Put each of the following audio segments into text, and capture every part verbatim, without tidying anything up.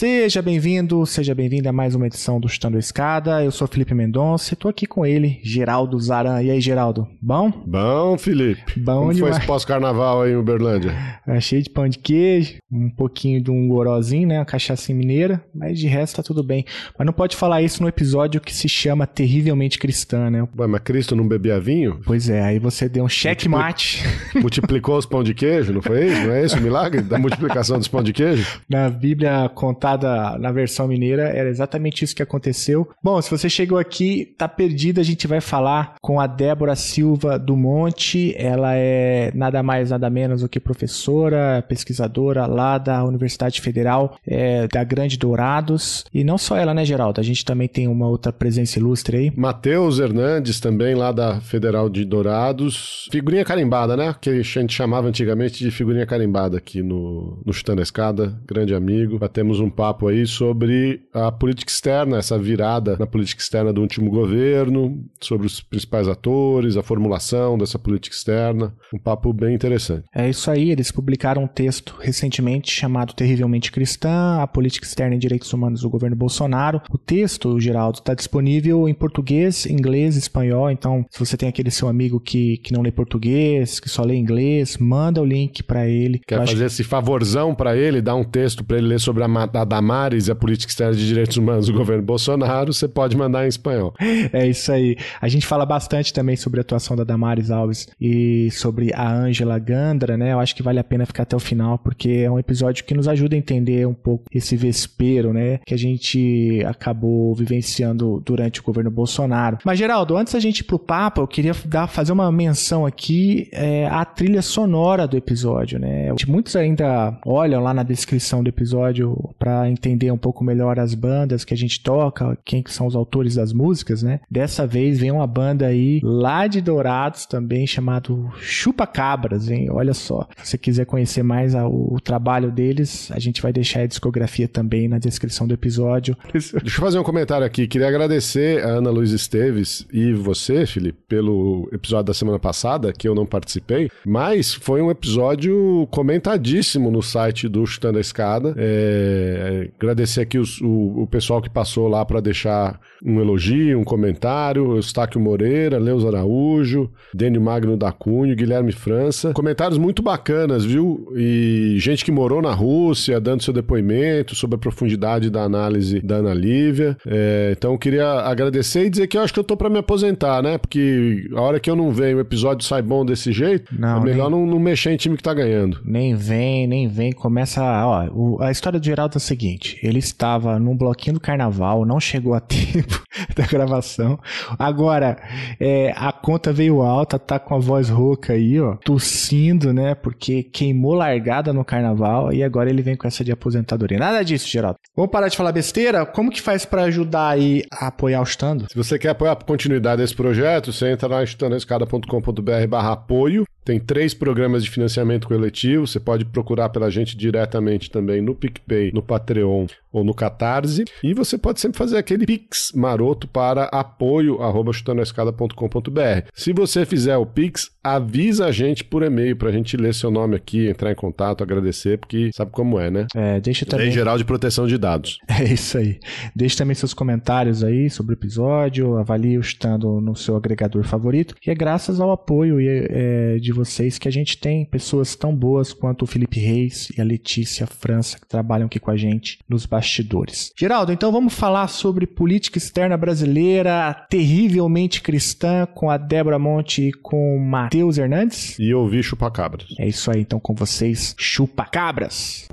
Seja bem-vindo, seja bem-vinda a mais uma edição do Chutando a Escada. Eu sou Felipe Mendonça e tô aqui com ele, Geraldo Zaran. E aí, Geraldo, bom? Bom, Felipe. Bom Como demais. Foi esse pós-carnaval aí em Uberlândia? É, cheio de pão de queijo, um pouquinho de um gorozinho, né, uma cachaça mineira, mas de resto tá tudo bem. Mas não pode falar isso no episódio que se chama Terrivelmente Cristã, né? Ué, mas Cristo não bebia vinho? Pois é, aí você deu um checkmate. Multipli... Multiplicou os pão de queijo, não foi isso? Não é isso o milagre da multiplicação dos pão de queijo? Na Bíblia contada na versão mineira, era exatamente isso que aconteceu. Bom, se você chegou aqui, tá perdido, a gente vai falar com a Débora Silva do Monte. Ela é nada mais, nada menos do que professora, pesquisadora lá da Universidade Federal é, da Grande Dourados. E não só ela, né, Geraldo? A gente também tem uma outra presença ilustre aí. Matheus de Carvalho Hernandes, também lá da Federal de Dourados. Figurinha carimbada, né? Que a gente chamava antigamente de figurinha carimbada aqui no, no Chutando a Escada. Grande amigo. Batemos um papo aí sobre a política externa, essa virada na política externa do último governo, sobre os principais atores, a formulação dessa política externa, um papo bem interessante. É isso aí, eles publicaram um texto recentemente chamado Terrivelmente Cristã, a política externa e direitos humanos do governo Bolsonaro. O texto, Geraldo, está disponível em português, inglês, espanhol, então se você tem aquele seu amigo que, que não lê português, que só lê inglês, manda o link para ele. Quer Eu fazer acho... esse favorzão para ele, dar um texto para ele ler sobre a da Damares e a política externa de direitos humanos do governo Bolsonaro, você pode mandar em espanhol. É isso aí. A gente fala bastante também sobre a atuação da Damares Alves e sobre a Ângela Gandra, né? Eu acho que vale a pena ficar até o final, porque é um episódio que nos ajuda a entender um pouco esse vespero, né, que a gente acabou vivenciando durante o governo Bolsonaro. Mas, Geraldo, antes da gente ir pro papo, eu queria dar, fazer uma menção aqui é, à trilha sonora do episódio, né? Muitos ainda olham lá na descrição do episódio para entender um pouco melhor as bandas que a gente toca, quem que são os autores das músicas, né? Dessa vez vem uma banda aí lá de Dourados também, chamado Chupa Cabras, hein? Olha só. Se você quiser conhecer mais a, o, o trabalho deles, a gente vai deixar a discografia também na descrição do episódio. Deixa eu fazer um comentário aqui. Queria agradecer a Ana Luiz Esteves e você, Felipe, pelo episódio da semana passada, que eu não participei, mas foi um episódio comentadíssimo no site do Chutando a Escada. É... Agradecer aqui os, o, o pessoal que passou lá para deixar um elogio, um comentário, o Stáquio Moreira, Leoz Araújo, Dênio Magno da Cunha, Guilherme França. Comentários muito bacanas, viu? E gente que morou na Rússia, dando seu depoimento sobre a profundidade da análise da Ana Lívia. É, então, eu queria agradecer e dizer que eu acho que eu tô para me aposentar, né? Porque a hora que eu não venho, o episódio sai bom desse jeito, não, é melhor nem... não, não mexer em time que tá ganhando. Nem vem, nem vem. Começa... Ó, o, a história do Geraldo é o seguinte, ele estava num bloquinho do carnaval, não chegou a tempo da gravação, agora é, a conta veio alta, tá com a voz rouca aí, ó, tossindo, né, porque queimou largada no carnaval e agora ele vem com essa de aposentadoria. Nada disso, Geraldo. Vamos parar de falar besteira? Como que faz pra ajudar aí a apoiar o Chutando? Se você quer apoiar a continuidade desse projeto, você entra lá em chutandoescada.com.br barra apoio. Tem três programas de financiamento coletivo, você pode procurar pela gente diretamente também no PicPay, no Patreon ou no Catarse, e você pode sempre fazer aquele Pix maroto para apoio arroba chutandoescada.com.br. Se você fizer o Pix, avisa a gente por e-mail pra gente ler seu nome aqui, entrar em contato, agradecer, porque sabe como é, né? É, deixa também... Lei Geral de Proteção de Dados. É isso aí. Deixe também seus comentários aí sobre o episódio, avalie o Chutando no seu agregador favorito, e é graças ao apoio é, de vocês que a gente tem pessoas tão boas quanto o Felipe Reis e a Letícia França, que trabalham aqui com a gente nos bastidores. Geraldo, então vamos falar sobre política externa brasileira, terrivelmente cristã, com a Débora Monte e com o Matheus Hernandes. E eu vi Chupa Cabras. É isso aí, então com vocês, Chupa Cabras.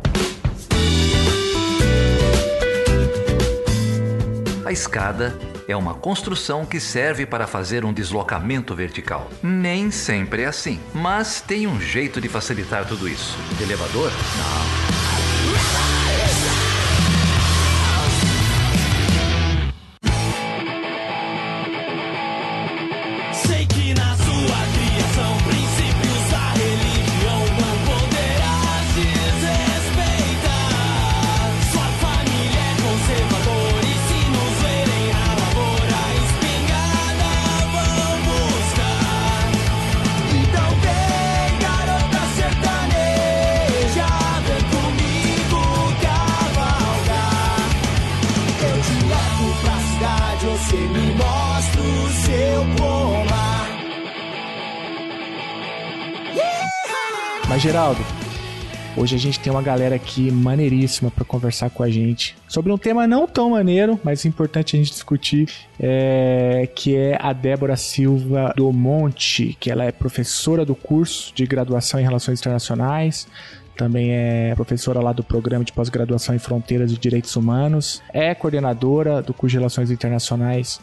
A escada é uma construção que serve para fazer um deslocamento vertical. Nem sempre é assim, mas tem um jeito de facilitar tudo isso. De elevador? Não. Então vem, garota sertaneja, vem com cidade, você me mostra o seu pomar. Mas, Geraldo, hoje a gente tem uma galera aqui maneiríssima para conversar com a gente sobre um tema não tão maneiro, mas importante a gente discutir, é, que é a Débora Silva do Monte, que ela é professora do curso de graduação em Relações Internacionais, também é professora lá do Programa de Pós-Graduação em Fronteiras e Direitos Humanos, é coordenadora do curso de Relações Internacionais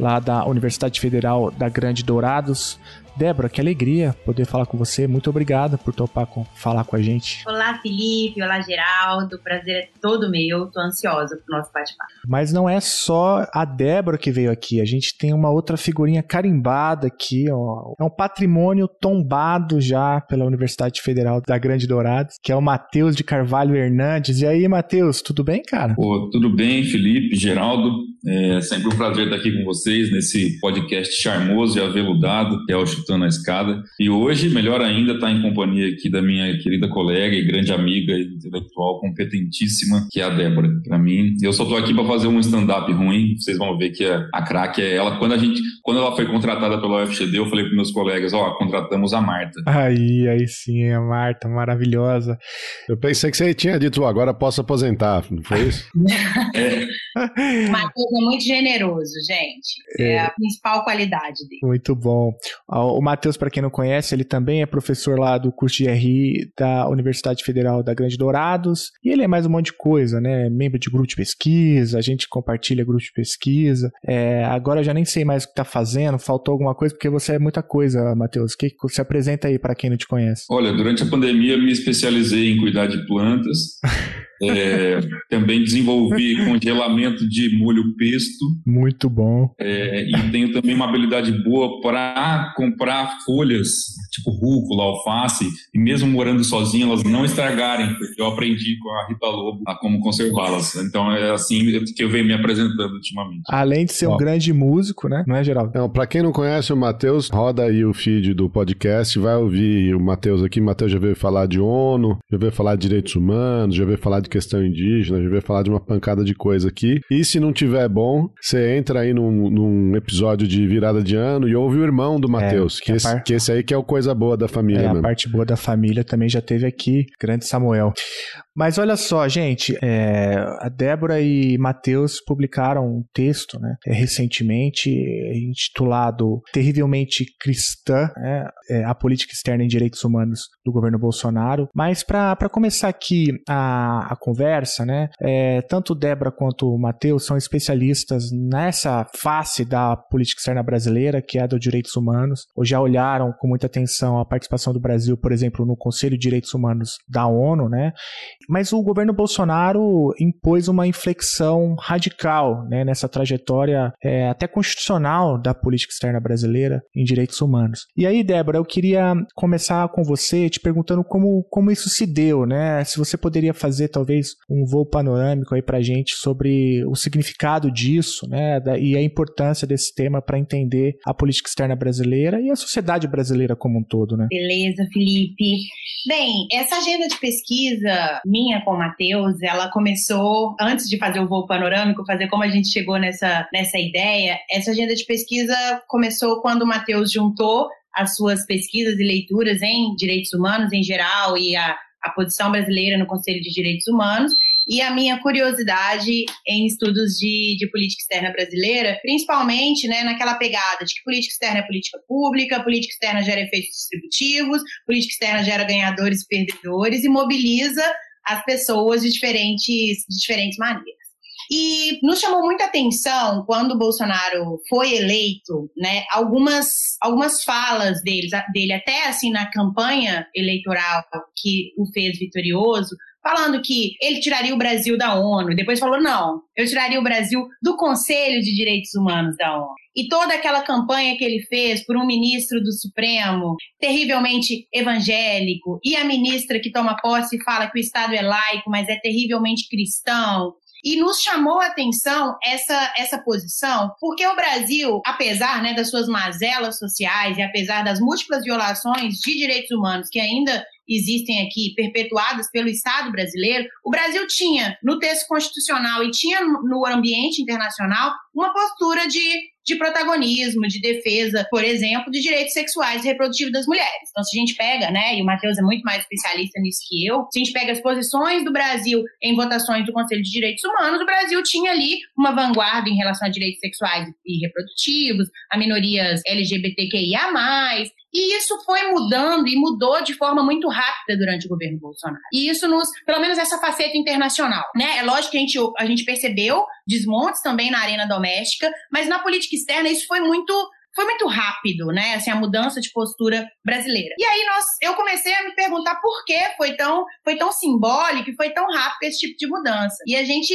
lá da Universidade Federal da Grande Dourados. Débora, que alegria poder falar com você. Muito obrigada por topar com, falar com a gente. Olá, Felipe. Olá, Geraldo. O prazer é todo meu. Estou ansiosa para o nosso bate-papo. Mas não é só a Débora que veio aqui. A gente tem uma outra figurinha carimbada aqui, ó. É um patrimônio tombado já pela Universidade Federal da Grande Dourados, que é o Matheus de Carvalho Hernandes. E aí, Matheus, tudo bem, cara? Pô, tudo bem, Felipe, Geraldo. É sempre um prazer estar aqui com vocês nesse podcast charmoso e aveludado que é o Chutando a Escada. E hoje, melhor ainda, estar em companhia aqui da minha querida colega e grande amiga intelectual competentíssima, que é a Débora. Para mim, eu só tô aqui para fazer um stand-up ruim. Vocês vão ver que a, a craque é ela. Quando a gente, quando ela foi contratada pela U F G D, eu falei para meus colegas: ó, oh, contratamos a Marta. Aí, aí sim, a Marta, maravilhosa. Eu pensei que você tinha dito: oh, agora posso aposentar. Não foi isso? É. Matheus é muito generoso, gente. É, é a principal qualidade dele. Muito bom. O Matheus, para quem não conhece, ele também é professor lá do curso de R I da Universidade Federal da Grande Dourados. E ele é mais um monte de coisa, né? Membro de grupo de pesquisa, a gente compartilha grupo de pesquisa. É, agora eu já nem sei mais o que tá fazendo, faltou alguma coisa, porque você é muita coisa, Matheus. Que, se apresenta aí para quem não te conhece. Olha, durante a pandemia eu me especializei em cuidar de plantas. É, também desenvolvi congelamento de molho pesto. Muito bom. É, e tenho também uma habilidade boa para comprar folhas, tipo rúcula, alface, e mesmo morando sozinho, elas não estragarem, porque eu aprendi com a Rita Lobo a como conservá-las. Então é assim que eu venho me apresentando ultimamente. Além de ser Ó. um grande músico, né? Não é, Geraldo? Então, para quem não conhece o Matheus, roda aí o feed do podcast, vai ouvir o Matheus aqui. O Matheus já veio falar de ONU, já veio falar de direitos humanos, já veio falar de questão indígena, a gente vai falar de uma pancada de coisa aqui. E se não tiver bom, você entra aí num, num episódio de virada de ano e ouve o irmão do Matheus, é, que, que, par... que esse aí que é o coisa boa da família. É, mesmo. A parte boa da família também já teve aqui, grande Samuel. Mas olha só, gente, é, a Débora e Matheus publicaram um texto, né, recentemente, intitulado Terrivelmente Cristã, né, é, a política externa em direitos humanos do governo Bolsonaro. Mas para começar aqui a a conversa, né? É, tanto Débora quanto o Matheus são especialistas nessa face da política externa brasileira, que é a dos direitos humanos, ou já olharam com muita atenção a participação do Brasil, por exemplo, no Conselho de Direitos Humanos da ONU, né? Mas o governo Bolsonaro impôs uma inflexão radical, né, nessa trajetória é, até constitucional da política externa brasileira em direitos humanos. E aí, Débora, eu queria começar com você te perguntando como, como isso se deu, né? Se você poderia fazer talvez um voo panorâmico aí pra gente sobre o significado disso, né, e a importância desse tema para entender a política externa brasileira e a sociedade brasileira como um todo, né? Beleza, Felipe. Bem, essa agenda de pesquisa minha com o Matheus, ela começou antes de fazer o voo panorâmico, fazer como a gente chegou nessa, nessa ideia. Essa agenda de pesquisa começou quando o Matheus juntou as suas pesquisas e leituras em direitos humanos em geral e a a posição brasileira no Conselho de Direitos Humanos e a minha curiosidade em estudos de, de política externa brasileira, principalmente, né, naquela pegada de que política externa é política pública, política externa gera efeitos distributivos, política externa gera ganhadores e perdedores e mobiliza as pessoas de diferentes, de diferentes maneiras. E nos chamou muita atenção, quando o Bolsonaro foi eleito, né, algumas, algumas falas dele, dele, até assim na campanha eleitoral que o fez vitorioso, falando que ele tiraria o Brasil da ONU. Depois falou, não, eu tiraria o Brasil do Conselho de Direitos Humanos da ONU. E toda aquela campanha que ele fez por um ministro do Supremo, terrivelmente evangélico, e a ministra que toma posse e fala que o Estado é laico, mas é terrivelmente cristão. E nos chamou a atenção essa, essa posição, porque o Brasil, apesar, né, das suas mazelas sociais e apesar das múltiplas violações de direitos humanos que ainda existem aqui, perpetuadas pelo Estado brasileiro, o Brasil tinha no texto constitucional e tinha no ambiente internacional uma postura de, de protagonismo, de defesa, por exemplo, de direitos sexuais e reprodutivos das mulheres. Então, se a gente pega, né, e o Matheus é muito mais especialista nisso que eu, se a gente pega as posições do Brasil em votações do Conselho de Direitos Humanos, o Brasil tinha ali uma vanguarda em relação a direitos sexuais e reprodutivos, a minorias L G B T Q I A mais, e isso foi mudando e mudou de forma muito rápida durante o governo Bolsonaro. E isso nos, pelo menos essa faceta internacional, né? É lógico que a gente, a gente percebeu desmontes também na arena doméstica, mas na política externa isso foi muito... Foi muito rápido, né, assim, a mudança de postura brasileira. E aí nós, eu comecei a me perguntar por que foi tão, foi tão simbólico e foi tão rápido esse tipo de mudança. E a gente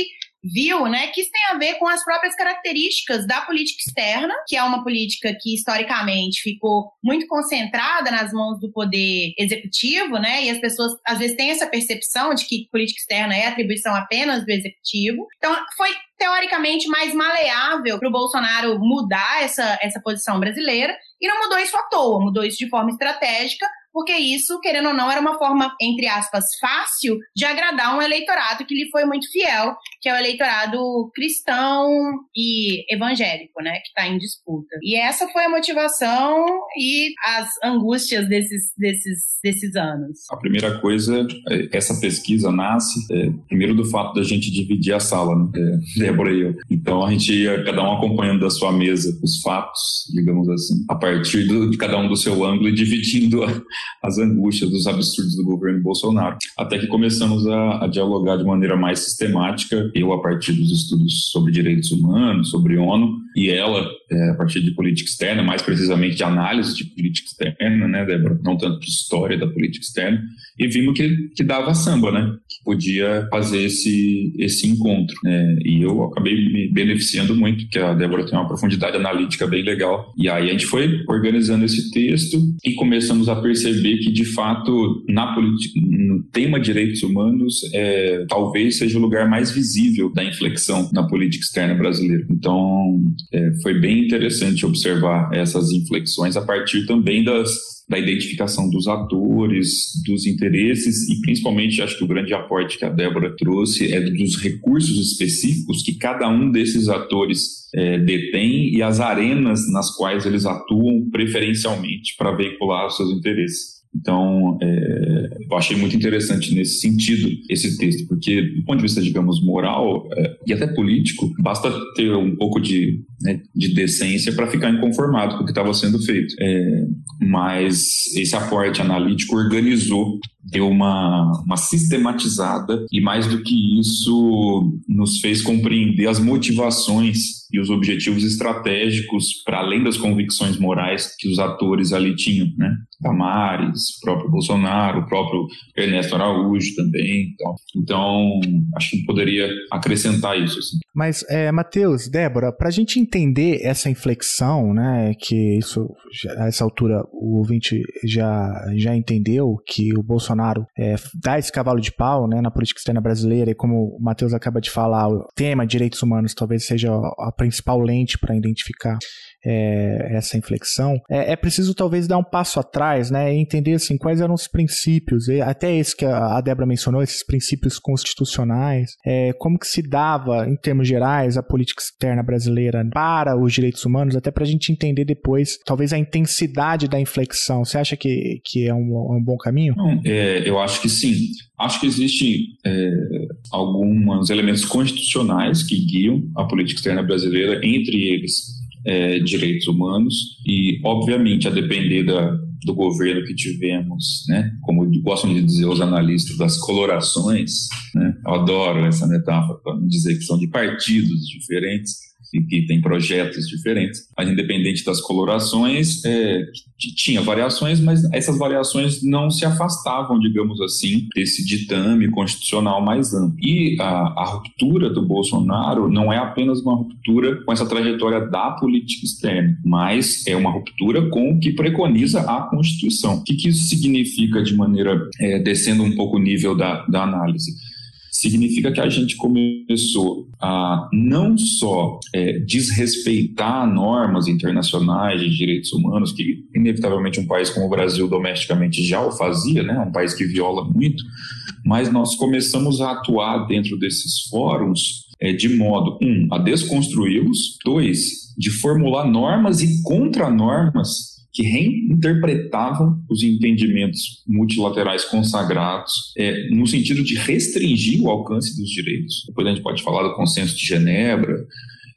viu, né, que isso tem a ver com as próprias características da política externa, que é uma política que historicamente ficou muito concentrada nas mãos do poder executivo, né, e as pessoas às vezes têm essa percepção de que política externa é atribuição apenas do executivo. Então foi teoricamente mais maleável para o Bolsonaro mudar essa, essa posição brasileira, e não mudou isso à toa, mudou isso de forma estratégica, porque isso, querendo ou não, era uma forma, entre aspas, fácil de agradar um eleitorado que lhe foi muito fiel, que é o eleitorado cristão e evangélico, né, que está em disputa. E essa foi a motivação e as angústias desses, desses, desses anos. A primeira coisa, essa pesquisa nasce, é, primeiro do fato da gente dividir a sala, né? É, Débora e eu. Então, a gente ia cada um acompanhando da sua mesa os fatos, digamos assim, a partir do, de cada um do seu ângulo e dividindo a as angústias dos absurdos do governo Bolsonaro, até que começamos a, a dialogar de maneira mais sistemática, eu a partir dos estudos sobre direitos humanos, sobre ONU, e ela é, a partir de política externa, mais precisamente de análise de política externa, né, Débora? Não tanto de história da política externa, e vimos que, que dava samba, né? Que podia fazer esse, esse encontro, né? E eu acabei me beneficiando muito, porque a Débora tem uma profundidade analítica bem legal, e aí a gente foi organizando esse texto e começamos a perceber perceber que, de fato, na politi- no tema direitos humanos, é, talvez seja o lugar mais visível da inflexão na política externa brasileira. Então, é, foi bem interessante observar essas inflexões a partir também das, da identificação dos atores, dos interesses e, principalmente, acho que o grande aporte que a Débora trouxe é dos recursos específicos que cada um desses atores É, detém e as arenas nas quais eles atuam preferencialmente para veicular os seus interesses. Então, é, eu achei muito interessante nesse sentido esse texto, porque do ponto de vista, digamos, moral é, e até político, basta ter um pouco de, né, de decência para ficar inconformado com o que estava sendo feito. É, mas esse aporte analítico organizou, deu uma, uma sistematizada e, mais do que isso, nos fez compreender as motivações e os objetivos estratégicos para além das convicções morais que os atores ali tinham, né? Damares, o próprio Bolsonaro, o próprio Ernesto Araújo também. Então, então acho que poderia acrescentar isso. Assim. Mas, é, Matheus, Débora, para a gente entender essa inflexão, né, que isso, a essa altura o ouvinte já, já entendeu que o Bolsonaro É, dá esse cavalo de pau, né, na política externa brasileira, e como o Matheus acaba de falar, o tema direitos humanos talvez seja a principal lente para identificar é, essa inflexão. É, é preciso talvez dar um passo atrás, né, e entender assim, quais eram os princípios, e até esse que a Débora mencionou, esses princípios constitucionais, é, como que se dava, em termos gerais, a política externa brasileira para os direitos humanos, até para a gente entender depois, talvez, a intensidade da inflexão. Você acha que, que é um, um bom caminho? Não, é... É, eu acho que sim. Acho que existem é, alguns elementos constitucionais que guiam a política externa brasileira, entre eles é, direitos humanos, e, obviamente, a depender da, do governo que tivemos, né, como gostam de dizer os analistas, das colorações, né, eu adoro essa metáfora para não dizer que são de partidos diferentes, e que tem projetos diferentes, mas independente das colorações, é, tinha variações, mas essas variações não se afastavam, digamos assim, desse ditame constitucional mais amplo. E a, a ruptura do Bolsonaro não é apenas uma ruptura com essa trajetória da política externa, mas é uma ruptura com o que preconiza a Constituição. O que, que isso significa de maneira, é, descendo um pouco o nível da, da análise? significa que a gente começou a não só é, desrespeitar normas internacionais de direitos humanos, que inevitavelmente um país como o Brasil domesticamente já o fazia, né, um país que viola muito, mas nós começamos a atuar dentro desses fóruns é, de modo, um, a desconstruí-los, dois, de formular normas e contranormas que reinterpretavam os entendimentos multilaterais consagrados é, no sentido de restringir o alcance dos direitos. Depois a gente pode falar do Consenso de Genebra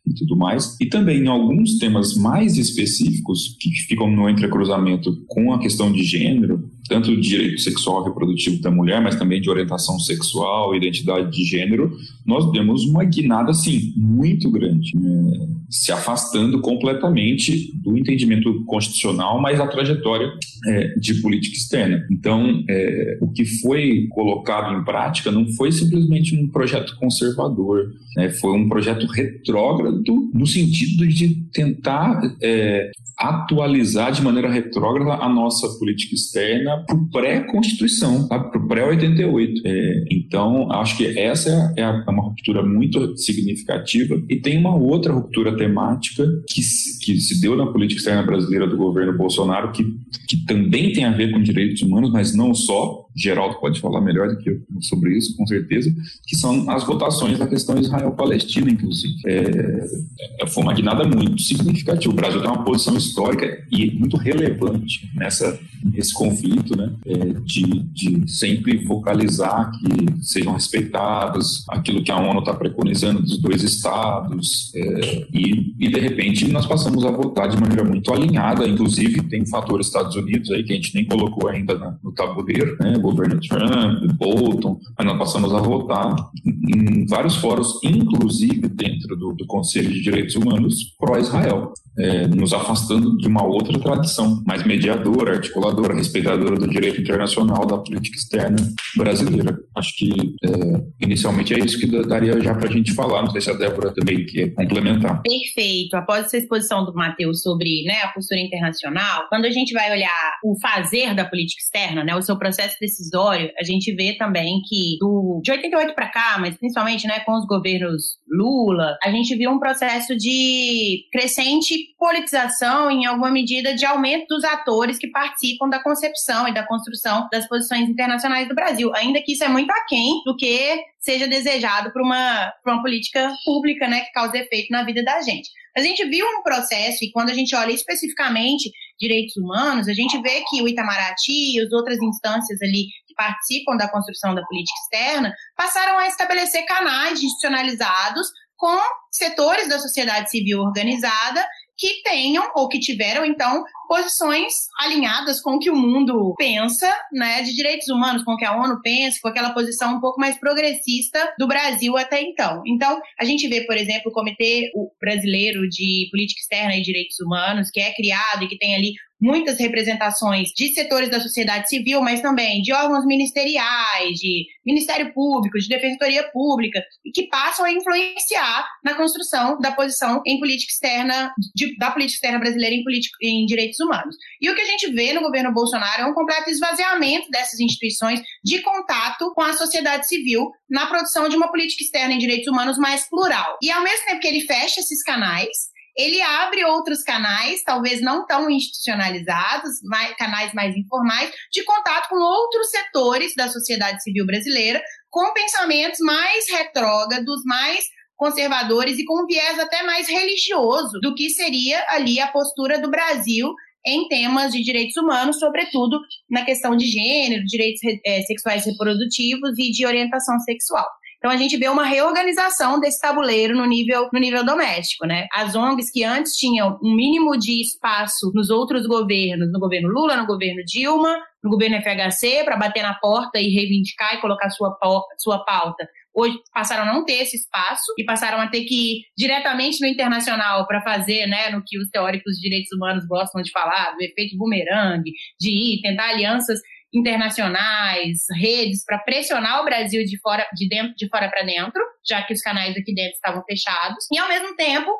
e tudo mais. E também em alguns temas mais específicos que ficam no entrecruzamento com a questão de gênero, tanto do direito sexual e reprodutivo da mulher, mas também de orientação sexual, identidade de gênero, nós demos uma guinada, assim, muito grande, né? Se afastando completamente do entendimento constitucional, mas da trajetória é, de política externa. Então, é, o que foi colocado em prática não foi simplesmente um projeto conservador, né? Foi um projeto retrógrado no sentido de tentar é, atualizar de maneira retrógrada a nossa política externa para o pré-Constituição, tá? Para o pré-oitenta e oito. É, então, acho que essa é, a, é uma ruptura muito significativa. E tem uma outra ruptura temática que se, que se deu na política externa brasileira do governo Bolsonaro, que, que também tem a ver com direitos humanos, mas não só. Geraldo pode falar melhor do que eu sobre isso, com certeza, que são as votações da questão Israel-Palestina, inclusive. É, foi uma guinada muito significativa. O Brasil tem uma posição histórica e muito relevante nessa, nesse conflito, né? É, de, de sempre focalizar que sejam respeitados aquilo que a ONU está preconizando dos dois estados, é, e, e, de repente, nós passamos a votar de maneira muito alinhada, inclusive tem o fator Estados Unidos aí, que a gente nem colocou ainda na, no tabuleiro, né? Governo Trump, Bolton, mas nós passamos a votar em vários fóruns, inclusive dentro do, do Conselho de Direitos Humanos, pró-Israel, é, nos afastando de uma outra tradição, mais mediadora, articuladora, respeitadora do direito internacional, da política externa brasileira. Acho que é, inicialmente é isso que daria já para a gente falar, não sei se a Débora também quer complementar. Perfeito. Após essa exposição do Matheus sobre, né, a postura internacional, quando a gente vai olhar o fazer da política externa, né, o seu processo decisório, a gente vê também que do, de oitenta e oito para cá, mas principalmente, né, com os governos Lula, a gente viu um processo de crescente politização, em alguma medida de aumento dos atores que participam da concepção e da construção das posições internacionais do Brasil, ainda que isso é muito aquém do que seja desejado para uma, para uma política pública, né, que cause efeito na vida da gente. A gente viu um processo, e quando a gente olha especificamente direitos humanos, a gente vê que o Itamaraty e as outras instâncias ali que participam da construção da política externa passaram a estabelecer canais institucionalizados com setores da sociedade civil organizada que tenham, ou que tiveram, então, posições alinhadas com o que o mundo pensa, né, de direitos humanos, com o que a ONU pensa, com aquela posição um pouco mais progressista do Brasil até então. Então, a gente vê, por exemplo, o Comitê Brasileiro de Política Externa e Direitos Humanos, que é criado e que tem ali muitas representações de setores da sociedade civil, mas também de órgãos ministeriais, de Ministério Público, de Defensoria Pública, e que passam a influenciar na construção da posição em política externa, de, da política externa brasileira em, político, em direitos humanos. E o que a gente vê no governo Bolsonaro é um completo esvaziamento dessas instituições de contato com a sociedade civil na produção de uma política externa em direitos humanos mais plural. E ao mesmo tempo que ele fecha esses canais, ele abre outros canais, talvez não tão institucionalizados, mais, canais mais informais, de contato com outros setores da sociedade civil brasileira, com pensamentos mais retrógrados, mais conservadores e com um viés até mais religioso do que seria ali a postura do Brasil em temas de direitos humanos, sobretudo na questão de gênero, direitos é, sexuais e reprodutivos e de orientação sexual. Então, a gente vê uma reorganização desse tabuleiro no nível, no nível doméstico, né? As O N Gs que antes tinham um mínimo de espaço nos outros governos, no governo Lula, no governo Dilma, no governo F H C, para bater na porta e reivindicar e colocar sua, sua pauta, hoje passaram a não ter esse espaço e passaram a ter que ir diretamente no internacional para fazer, né, no que os teóricos de direitos humanos gostam de falar, do efeito bumerangue, de ir tentar alianças internacionais, redes para pressionar o Brasil de fora, de dentro, de fora para dentro. já que os canais aqui dentro estavam fechados. E, ao mesmo tempo,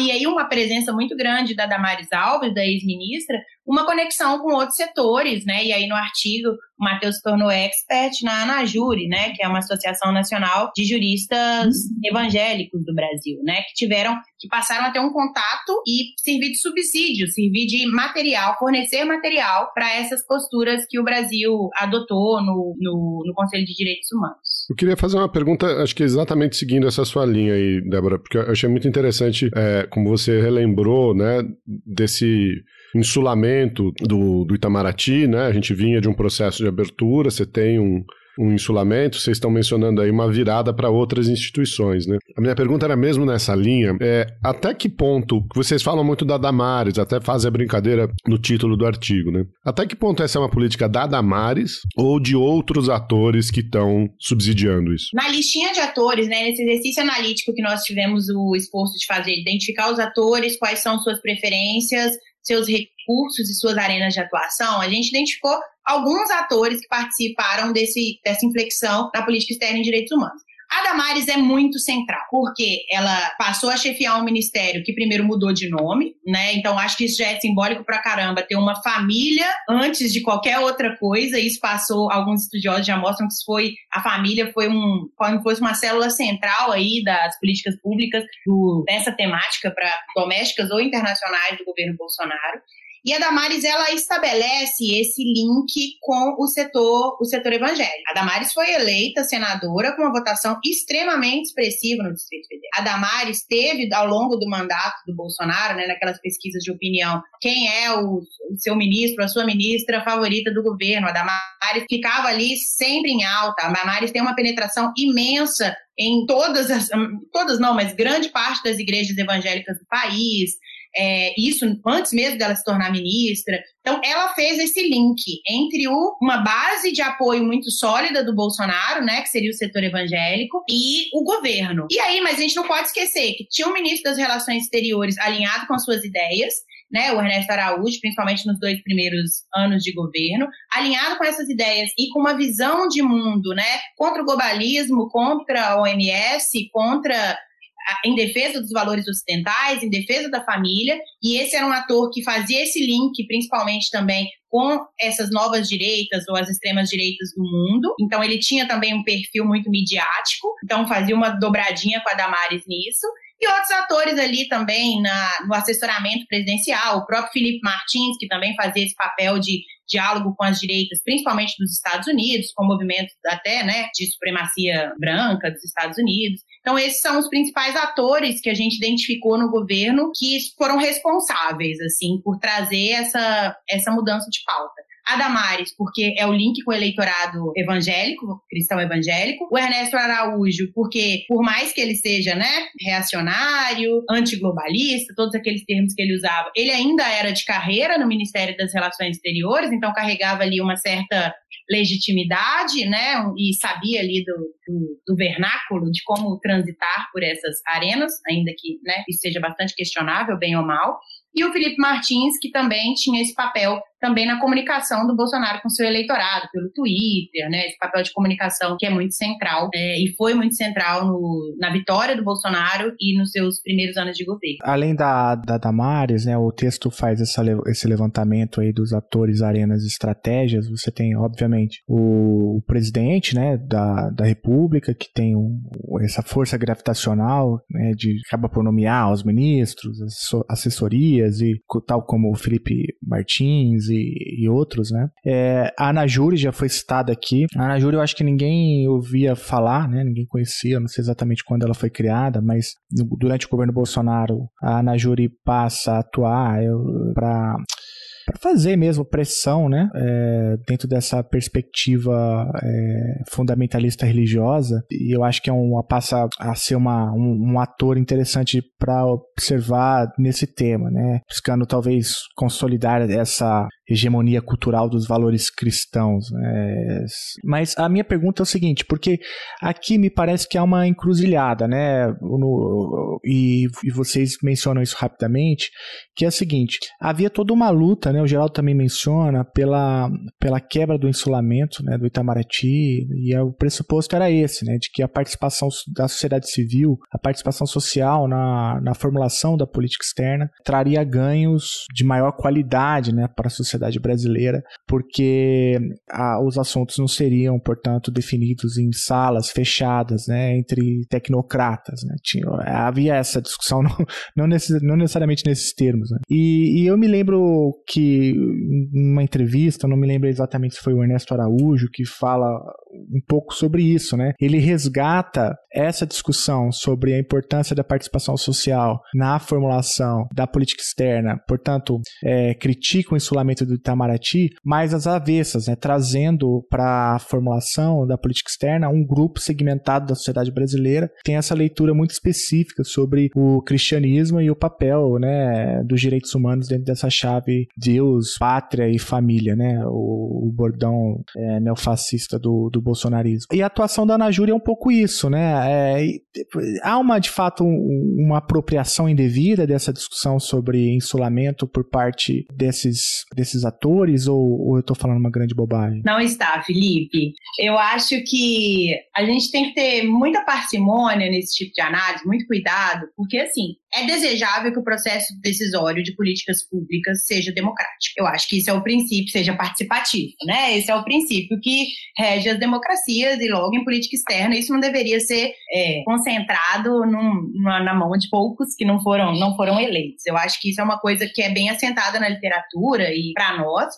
e aí uma presença muito grande da Damares Alves, da ex-ministra, uma conexão com outros setores, né? E aí no artigo o Matheus se tornou expert na ANAJURE, né? Que é uma associação nacional de juristas evangélicos do Brasil, né? Que tiveram, que passaram a ter um contato e servir de subsídio, servir de material, fornecer material para essas posturas que o Brasil adotou no, no, no Conselho de Direitos Humanos. Eu queria fazer uma pergunta, acho que exatamente seguindo essa sua linha aí, Débora, porque eu achei muito interessante, é, como você relembrou, né, desse insulamento do, do Itamaraty, né? A gente vinha de um processo de abertura, você tem um, um insulamento, vocês estão mencionando aí uma virada para outras instituições, né? A minha pergunta era mesmo nessa linha, é, até que ponto, vocês falam muito da Damares, até fazem a brincadeira no título do artigo, né? Até que ponto essa é uma política da Damares ou de outros atores que estão subsidiando isso? Na listinha de atores, né, nesse exercício analítico que nós tivemos o esforço de fazer, identificar os atores, quais são suas preferências, seus recursos e suas arenas de atuação, a gente identificou alguns atores que participaram desse, dessa inflexão na política externa e direitos humanos. A Damares é muito central, porque ela passou a chefiar um ministério que primeiro mudou de nome, né? Então acho que isso já é simbólico pra caramba, ter uma família antes de qualquer outra coisa. Isso passou, alguns estudiosos já mostram que isso foi, a família foi um, como fosse uma célula central aí das políticas públicas do, dessa temática para domésticas ou internacionais do governo Bolsonaro. E a Damares, ela estabelece esse link com o setor, o setor evangélico. A Damares foi eleita senadora com uma votação extremamente expressiva no Distrito Federal. A Damares teve, ao longo do mandato do Bolsonaro, né, naquelas pesquisas de opinião, quem é o, o seu ministro, a sua ministra favorita do governo. A Damares ficava ali sempre em alta. A Damares tem uma penetração imensa em todas as... Todas não, mas grande parte das igrejas evangélicas do país... É, isso antes mesmo dela se tornar ministra. Então, ela fez esse link entre o, uma base de apoio muito sólida do Bolsonaro, né, que seria o setor evangélico, e o governo. E aí, mas a gente não pode esquecer que tinha um ministro das Relações Exteriores alinhado com as suas ideias, né, o Ernesto Araújo, principalmente nos dois primeiros anos de governo, alinhado com essas ideias e com uma visão de mundo, né, contra o globalismo, contra a O M S, contra... em defesa dos valores ocidentais, em defesa da família, e esse era um ator que fazia esse link, principalmente também com essas novas direitas ou as extremas direitas do mundo. Então ele tinha também um perfil muito midiático, então fazia uma dobradinha com a Damares nisso, e outros atores ali também na, no assessoramento presidencial, o próprio Felipe Martins, que também fazia esse papel de diálogo com as direitas, principalmente dos Estados Unidos, com movimentos até, né, de supremacia branca dos Estados Unidos. Então, esses são os principais atores que a gente identificou no governo que foram responsáveis, assim, por trazer essa, essa mudança de pauta. A Damares, porque é o link com o eleitorado evangélico, cristão evangélico. O Ernesto Araújo, porque por mais que ele seja, né, reacionário, antiglobalista, todos aqueles termos que ele usava, ele ainda era de carreira no Ministério das Relações Exteriores, então carregava ali uma certa legitimidade, né, e sabia ali do, do, do vernáculo de como transitar por essas arenas, ainda que, né, isso seja bastante questionável, bem ou mal. E o Felipe Martins, que também tinha esse papel também na comunicação do Bolsonaro com seu eleitorado, pelo Twitter, né? Esse papel de comunicação que é muito central, é, e foi muito central no, na vitória do Bolsonaro e nos seus primeiros anos de governo. Além da, da Damares, né, o texto faz essa, esse levantamento aí dos atores, arenas e estratégias. Você tem, obviamente, o, o presidente, né, da, da República, que tem um, essa força gravitacional, né, de acaba por nomear os ministros, assessorias, e tal como o Felipe Martins E, e outros, né? É, a ANAJURE já foi citada aqui. A ANAJURE eu acho que ninguém ouvia falar, né? Ninguém conhecia, não sei exatamente quando ela foi criada, mas durante o governo Bolsonaro a ANAJURE passa a atuar para... para fazer mesmo pressão, né, é, dentro dessa perspectiva é, fundamentalista religiosa, e eu acho que é uma, passa a ser uma, um, um ator interessante para observar nesse tema, né, buscando talvez consolidar essa, hegemonia cultural dos valores cristãos. É... Mas a minha pergunta é o seguinte, porque aqui me parece que há uma encruzilhada, né? No... E, e vocês mencionam isso rapidamente, que é o seguinte, havia toda uma luta, né? O Geraldo também menciona, pela, pela quebra do insulamento, né? Do Itamaraty, e o pressuposto era esse, né? De que a participação da sociedade civil, a participação social na, na formulação da política externa, traria ganhos de maior qualidade, né? Para a sociedade brasileira, porque ah, os assuntos não seriam, portanto, definidos em salas fechadas, né, entre tecnocratas. Né? Tinha, havia essa discussão, não, não, necess, não necessariamente nesses termos. Né? E, e eu me lembro que, em uma entrevista, não me lembro exatamente se foi o Ernesto Araújo que fala um pouco sobre isso. Né? Ele resgata essa discussão sobre a importância da participação social na formulação da política externa, portanto, é, critica o insulamento do Itamaraty, mas as avessas, né, trazendo para a formulação da política externa um grupo segmentado da sociedade brasileira, tem essa leitura muito específica sobre o cristianismo e o papel, né, dos direitos humanos dentro dessa chave Deus, pátria e família, né, o, o bordão é, neofascista do, do bolsonarismo. E a atuação da ANAJURE é um pouco isso, né, é, há uma, de fato, um, uma apropriação indevida dessa discussão sobre insulamento por parte desses, desses atores, ou, ou eu estou falando uma grande bobagem? Não está, Felipe. Eu acho que a gente tem que ter muita parcimônia nesse tipo de análise, muito cuidado, porque, assim, é desejável que o processo decisório de políticas públicas seja democrático. Eu acho que isso é o princípio, seja participativo, né? Esse é o princípio que rege as democracias e, logo, em política externa, isso não deveria ser é, concentrado num, na, na mão de poucos que não foram, não foram eleitos. Eu acho que isso é uma coisa que é bem assentada na literatura e para nós.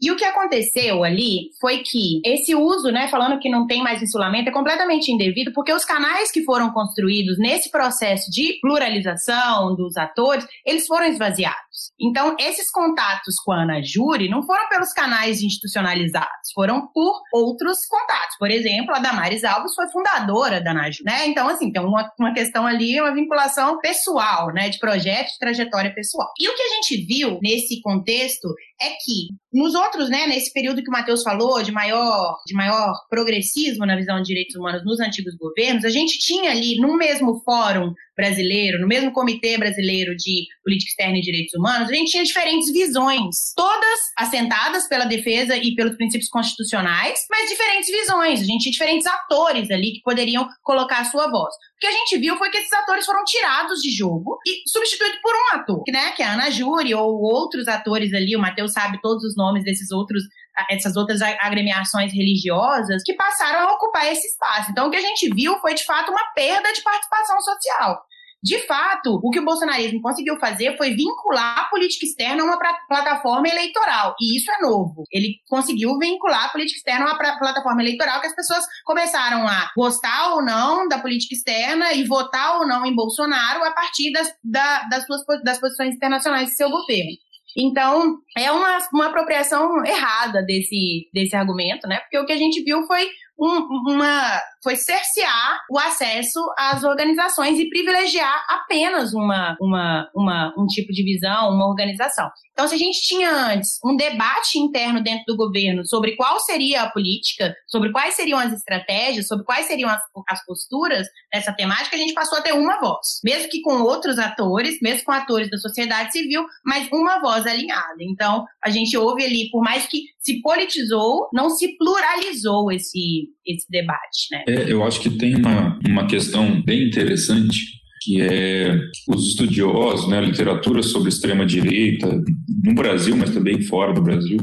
E o que aconteceu ali foi que esse uso, né, falando que não tem mais insulamento, é completamente indevido, porque os canais que foram construídos nesse processo de pluralização dos atores, eles foram esvaziados. Então, esses contatos com a ANAJURE não foram pelos canais institucionalizados, foram por outros contatos. Por exemplo, a Damares Alves foi fundadora da ANAJURE, né? Então, assim, tem uma, uma questão ali, uma vinculação pessoal, né, de projeto, de trajetória pessoal. E o que a gente viu nesse contexto é que, nos outros, né, nesse período que o Matheus falou, de maior, de maior progressismo na visão de direitos humanos nos antigos governos, a gente tinha ali, no mesmo fórum brasileiro, no mesmo Comitê Brasileiro de Política Externa e Direitos Humanos, a gente tinha diferentes visões, todas assentadas pela defesa e pelos princípios constitucionais, mas diferentes visões, a gente tinha diferentes atores ali que poderiam colocar a sua voz. O que a gente viu foi que esses atores foram tirados de jogo e substituídos por um ator, né? Que é a ANAJURE ou outros atores ali, o Matheus sabe todos os nomes desses outros, essas outras agremiações religiosas que passaram a ocupar esse espaço. Então, o que a gente viu foi, de fato, uma perda de participação social. De fato, o que o bolsonarismo conseguiu fazer foi vincular a política externa a uma pra- plataforma eleitoral, e isso é novo. Ele conseguiu vincular a política externa a uma pra- plataforma eleitoral, que as pessoas começaram a gostar ou não da política externa e votar ou não em Bolsonaro a partir das, da, das, suas, das posições internacionais de seu governo. Então, é uma, uma apropriação errada desse, desse argumento, né? Porque o que a gente viu foi, um, uma, foi cercear o acesso às organizações e privilegiar apenas uma, uma, uma, um tipo de visão, uma organização. Então, se a gente tinha antes um debate interno dentro do governo sobre qual seria a política, sobre quais seriam as estratégias, sobre quais seriam as, as posturas dessa temática, a gente passou a ter uma voz, mesmo que com outros atores, mesmo com atores da sociedade civil, mas uma voz alinhada. Então, a gente ouve ali, por mais que se politizou, não se pluralizou esse, esse debate, né? É, eu acho que tem uma, uma questão bem interessante, que é os estudiosos, né, a literatura sobre extrema-direita, no Brasil, mas também fora do Brasil,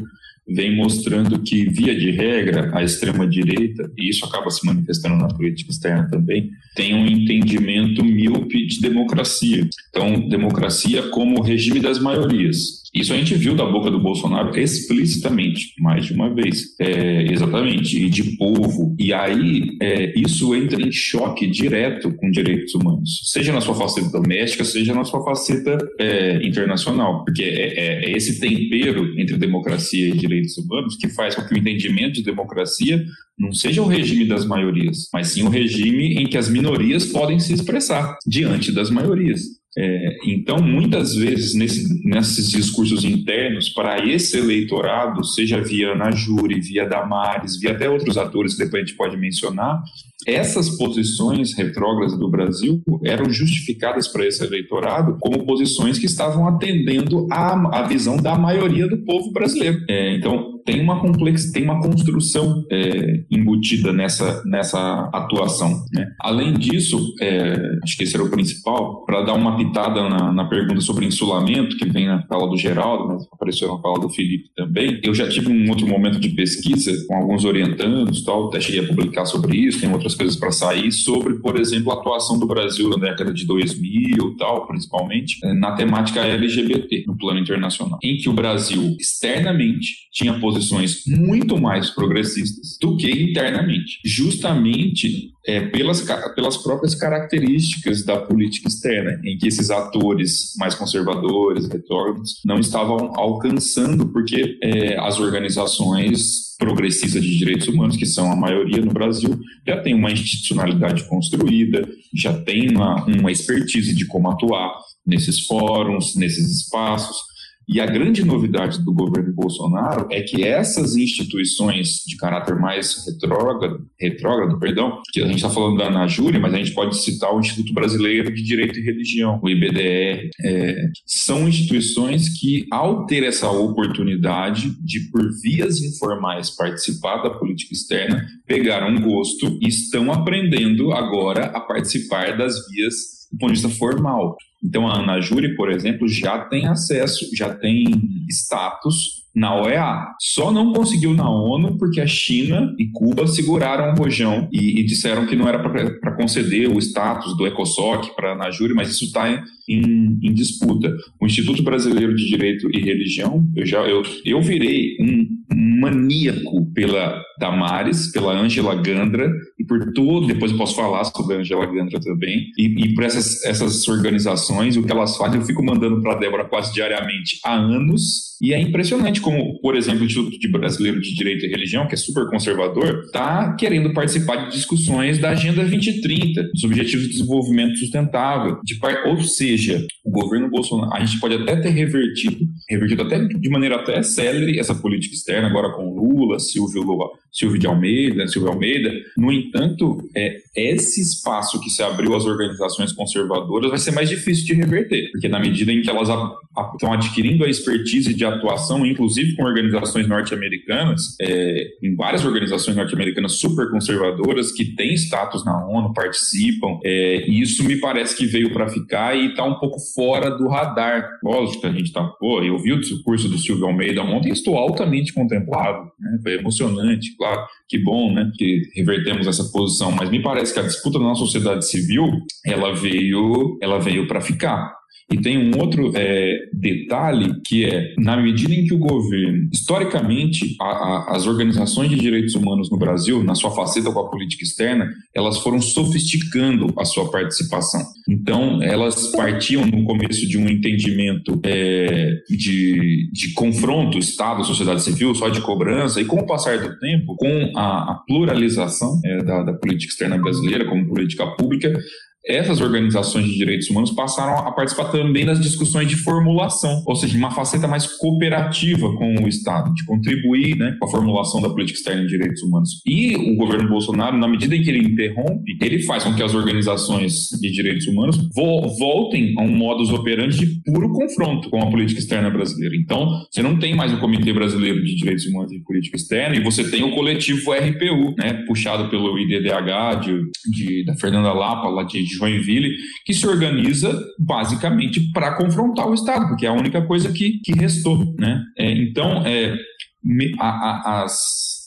vem mostrando que, via de regra, a extrema-direita, e isso acaba se manifestando na política externa também, tem um entendimento míope de democracia. Então, democracia como regime das maiorias. Isso a gente viu da boca do Bolsonaro explicitamente, mais de uma vez, é, exatamente, e de povo. E aí, é, isso entra em choque direto com direitos humanos, seja na sua faceta doméstica, seja na sua faceta é, internacional, porque é, é, é esse tempero entre democracia e direitos humanos que faz com que o entendimento de democracia não seja o regime das maiorias, mas sim o regime em que as minorias podem se expressar diante das maiorias. É, então, muitas vezes, nesse, nesses discursos internos, para esse eleitorado, seja via ANAJURE, via Damares, via até outros atores que depois a gente pode mencionar, essas posições retrógradas do Brasil eram justificadas para esse eleitorado como posições que estavam atendendo à, à visão da maioria do povo brasileiro. É, então, tem uma complex, tem uma construção é, embutida nessa, nessa atuação, né? Além disso, é, acho que esse era o principal, para dar uma pitada na, na pergunta sobre insulamento, que vem na fala do Geraldo, mas apareceu na fala do Felipe também, eu já tive um outro momento de pesquisa com alguns orientandos, tal, até cheguei a publicar sobre isso, tem outras coisas para sair, sobre, por exemplo, a atuação do Brasil na década de dois mil, tal, principalmente, na temática L G B T, no plano internacional, em que o Brasil, externamente, tinha posições muito mais progressistas do que internamente, justamente é, pelas, pelas próprias características da política externa, em que esses atores mais conservadores, retóricos, não estavam alcançando, porque é, as organizações progressista de direitos humanos, que são a maioria no Brasil, já tem uma institucionalidade construída, já tem uma, uma expertise de como atuar nesses fóruns, nesses espaços. E a grande novidade do governo Bolsonaro é que essas instituições de caráter mais retrógrado, retrógrado perdão, que a gente está falando da ANAJURE, mas a gente pode citar o Instituto Brasileiro de Direito e Religião, o I B D R, é, são instituições que, ao ter essa oportunidade de, por vias informais, participar da política externa, pegaram gosto e estão aprendendo agora a participar das vias do ponto de vista formal. Então, a ANAJURE, por exemplo, já tem acesso, já tem status na O E A. Só não conseguiu na ONU porque a China e Cuba seguraram o rojão e, e disseram que não era para conceder o status do ECOSOC para a ANAJURE, mas isso está em, em, em disputa. O Instituto Brasileiro de Direito e Religião, eu, já, eu, eu virei um maníaco pela Damares, pela Ângela Gandra, e por tudo, depois eu posso falar sobre a Ângela Gandra também, e, e por essas, essas organizações, o que elas fazem, eu fico mandando para a Débora quase diariamente há anos, e é impressionante como, por exemplo, o Instituto Brasileiro de Direito e Religião, que é super conservador, está querendo participar de discussões da Agenda vinte trinta, dos Objetivos de Desenvolvimento Sustentável, de par... ou seja, o governo Bolsonaro, a gente pode até ter revertido, revertido até de maneira até célere essa política externa, agora com Lula, Silvio, Lula, Silvio de Almeida, Silvio Almeida. No entanto, é, esse espaço que se abriu às organizações conservadoras vai ser mais difícil de reverter, porque na medida em que elas a, a, estão adquirindo a expertise de atuação, inclusive com organizações norte-americanas, é, em várias organizações norte-americanas super conservadoras que têm status na ONU, participam, é, e isso me parece que veio para ficar e está um pouco fora do radar. Lógico que a gente está... Pô, eu vi o discurso do Silvio Almeida ontem e estou altamente contemplado, né? Foi emocionante, claro, que bom, né, que revertemos essa posição, mas me parece que a disputa na sociedade civil, ela veio, ela veio para ficar. E tem um outro é, detalhe, que é, na medida em que o governo, historicamente, a, a, as organizações de direitos humanos no Brasil, na sua faceta com a política externa, elas foram sofisticando a sua participação. Então, elas partiam no começo de um entendimento é, de, de confronto Estado, sociedade civil, só de cobrança, e com o passar do tempo, com a, a pluralização é, da, da política externa brasileira como política pública, essas organizações de direitos humanos passaram a participar também das discussões de formulação, ou seja, uma faceta mais cooperativa com o Estado, de contribuir, né, com a formulação da política externa de direitos humanos. E o governo Bolsonaro, na medida em que ele interrompe, ele faz com que as organizações de direitos humanos voltem a um modus operandi de puro confronto com a política externa brasileira. Então, você não tem mais o Comitê Brasileiro de Direitos Humanos e Política Externa, e você tem o coletivo R P U, né, puxado pelo I D D H de, de, da Fernanda Lapa, lá de Joinville, que se organiza basicamente para confrontar o Estado, porque é a única coisa que, que restou, né? É, então, é, me, a, a, as...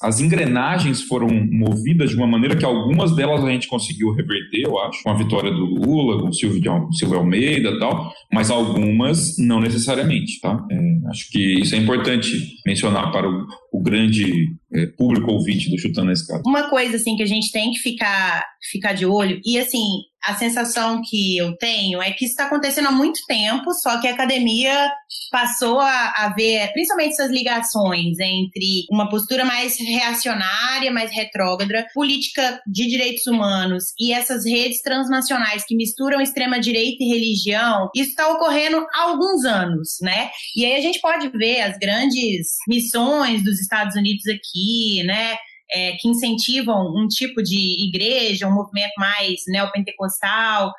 As engrenagens foram movidas de uma maneira que algumas delas a gente conseguiu reverter, eu acho, com a vitória do Lula, com o Silvio, de Al- Silvio Almeida e tal, mas algumas não necessariamente, tá? É, Acho que isso é importante mencionar para o, o grande é, público ouvinte do Chutando a Escada. Uma coisa assim, que a gente tem que ficar, ficar de olho, e assim, a sensação que eu tenho é que isso está acontecendo há muito tempo, só que a academia passou a, a ver, principalmente essas ligações entre uma postura mais reacionária, mais retrógrada, política de direitos humanos e essas redes transnacionais que misturam extrema-direita e religião, isso está ocorrendo há alguns anos, né? E aí a gente pode ver as grandes missões dos Estados Unidos aqui, né? É, que incentivam um tipo de igreja, um movimento mais neopentecostal,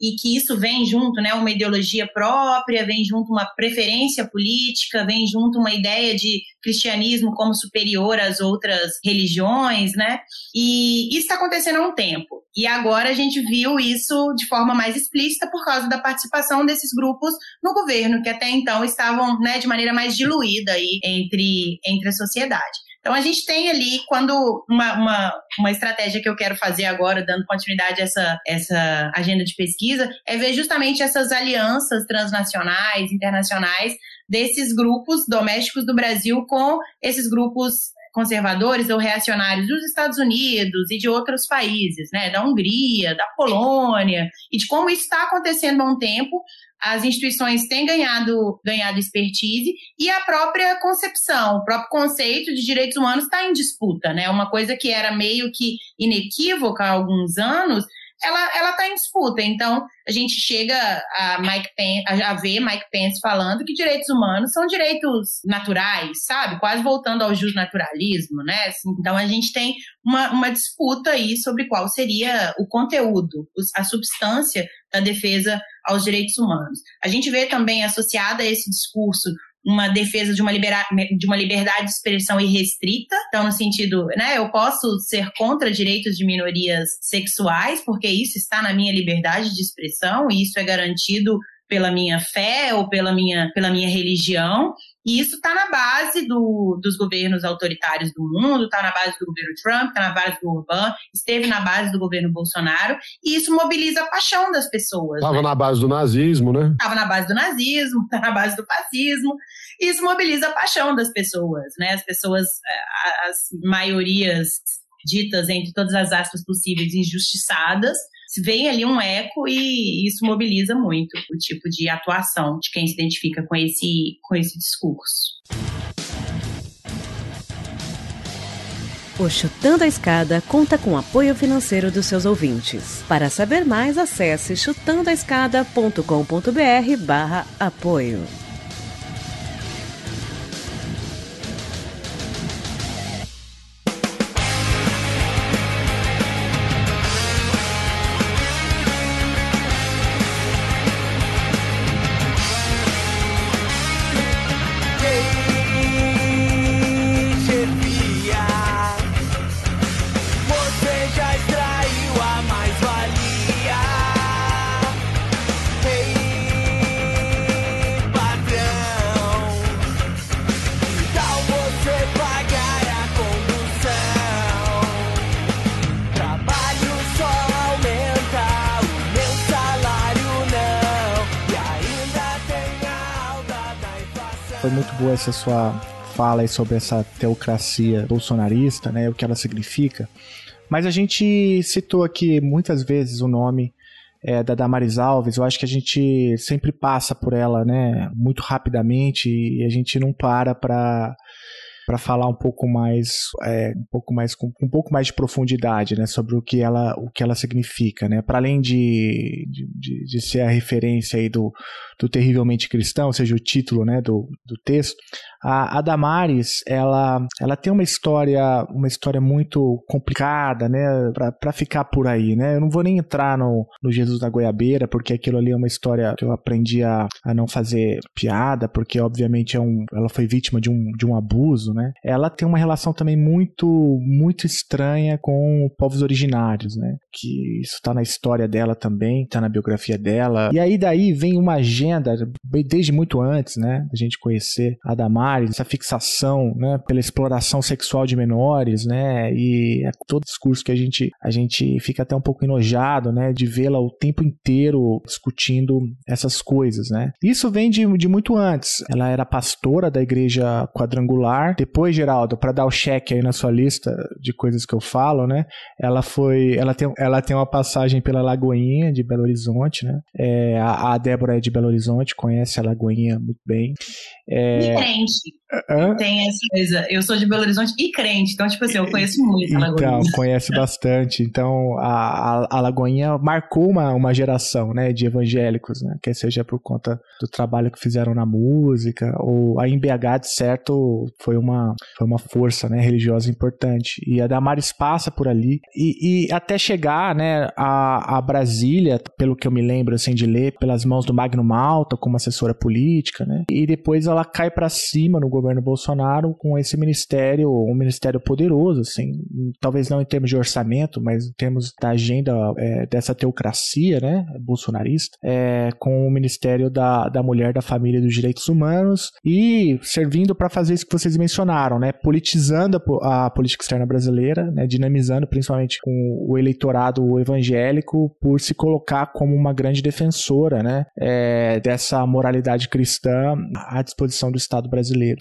e que isso vem junto, né, uma ideologia própria, vem junto uma preferência política, vem junto uma ideia de cristianismo como superior às outras religiões, né? E isso está acontecendo há um tempo. E agora a gente viu isso de forma mais explícita por causa da participação desses grupos no governo, que até então estavam, né, de maneira mais diluída aí entre, entre a sociedade. Então, a gente tem ali, quando uma, uma, uma estratégia que eu quero fazer agora, dando continuidade a essa, essa agenda de pesquisa, é ver justamente essas alianças transnacionais, internacionais, desses grupos domésticos do Brasil com esses grupos conservadores ou reacionários dos Estados Unidos e de outros países, né, da Hungria, da Polônia, e de como isso está acontecendo há um tempo. As instituições têm ganhado, ganhado expertise e a própria concepção, o próprio conceito de direitos humanos está em disputa, né? Uma coisa que era meio que inequívoca há alguns anos, ela ela está em disputa. Então, a gente chega a, Mike Pence, a ver Mike Pence falando que direitos humanos são direitos naturais, sabe? Quase voltando ao justnaturalismo, né? Assim, então, a gente tem uma, uma disputa aí sobre qual seria o conteúdo, a substância da defesa aos direitos humanos. A gente vê também associada a esse discurso uma defesa de uma, libera- de uma liberdade de expressão irrestrita, então no sentido, né, eu posso ser contra direitos de minorias sexuais, porque isso está na minha liberdade de expressão, e isso é garantido pela minha fé ou pela minha, pela minha religião, e isso está na base do, dos governos autoritários do mundo, está na base do governo Trump, está na base do Orbán, esteve na base do governo Bolsonaro, e isso mobiliza a paixão das pessoas. Estava, né, na base do nazismo, né? Estava na base do nazismo, está na base do fascismo, e isso mobiliza a paixão das pessoas, né? As pessoas, as maiorias ditas, entre todas as aspas possíveis, injustiçadas, vem ali um eco e isso mobiliza muito o tipo de atuação de quem se identifica com esse, com esse discurso. O Chutando a Escada conta com o apoio financeiro dos seus ouvintes. Para saber mais, acesse chutandoaescada.com.br barra apoio. Essa sua fala aí sobre essa teocracia bolsonarista, né, o que ela significa, mas a gente citou aqui muitas vezes o nome é, da Damares Alves. Eu acho que a gente sempre passa por ela, né, muito rapidamente, e a gente não para para para falar um pouco mais, é, um pouco mais com um pouco mais de profundidade, né, sobre o que ela, o que ela significa, né, para além de, de, de ser a referência aí do, do Terrivelmente Cristão, ou seja, o título, né, do, do texto. A, a Damares, ela, ela tem uma história, uma história muito complicada, né, para ficar por aí, né. Eu não vou nem entrar no, no Jesus da Goiabeira, porque aquilo ali é uma história que eu aprendi a, a não fazer piada, porque obviamente é um, ela foi vítima de um, de um abuso, né. Ela tem uma relação também muito, muito estranha com povos originários, né, que isso está na história dela também, está na biografia dela, e aí daí vem uma agenda agenda desde muito antes, né, da gente conhecer a Damares, essa fixação, né, pela exploração sexual de menores, né, e é todo discurso que a gente, a gente fica até um pouco enojado, né, de vê-la o tempo inteiro discutindo essas coisas, né. Isso vem de, de muito antes. Ela era pastora da igreja quadrangular. Depois, Geraldo, para dar o cheque aí na sua lista de coisas que eu falo, né, ela foi, ela tem, ela tem uma passagem pela Lagoinha de Belo Horizonte, né, é, a, a Débora é de Belo Horizonte, conhece a Lagoinha muito bem. É... E crente. Uh-huh. Tem essa coisa. Eu sou de Belo Horizonte e crente, então, tipo assim, eu conheço muito a Lagoinha. Então, conhece bastante. Então, a, a, a Lagoinha marcou uma, uma geração, né, de evangélicos, né, quer seja por conta do trabalho que fizeram na música, ou a B H, de certo, foi uma, foi uma força, né, religiosa importante. E a Damares passa por ali. E, e até chegar, né, a, a Brasília, pelo que eu me lembro, assim, de ler, pelas mãos do Magno Malta, como assessora política, né, e depois ela cai pra cima no governo Bolsonaro com esse ministério, um ministério poderoso, assim, talvez não em termos de orçamento, mas em termos da agenda é, dessa teocracia, né, bolsonarista, é, com o Ministério da, da Mulher, da Família e dos Direitos Humanos, e servindo para fazer isso que vocês mencionaram, né, politizando a, a política externa brasileira, né, dinamizando principalmente com o eleitorado evangélico por se colocar como uma grande defensora, né, é, dessa moralidade cristã à disposição do Estado brasileiro.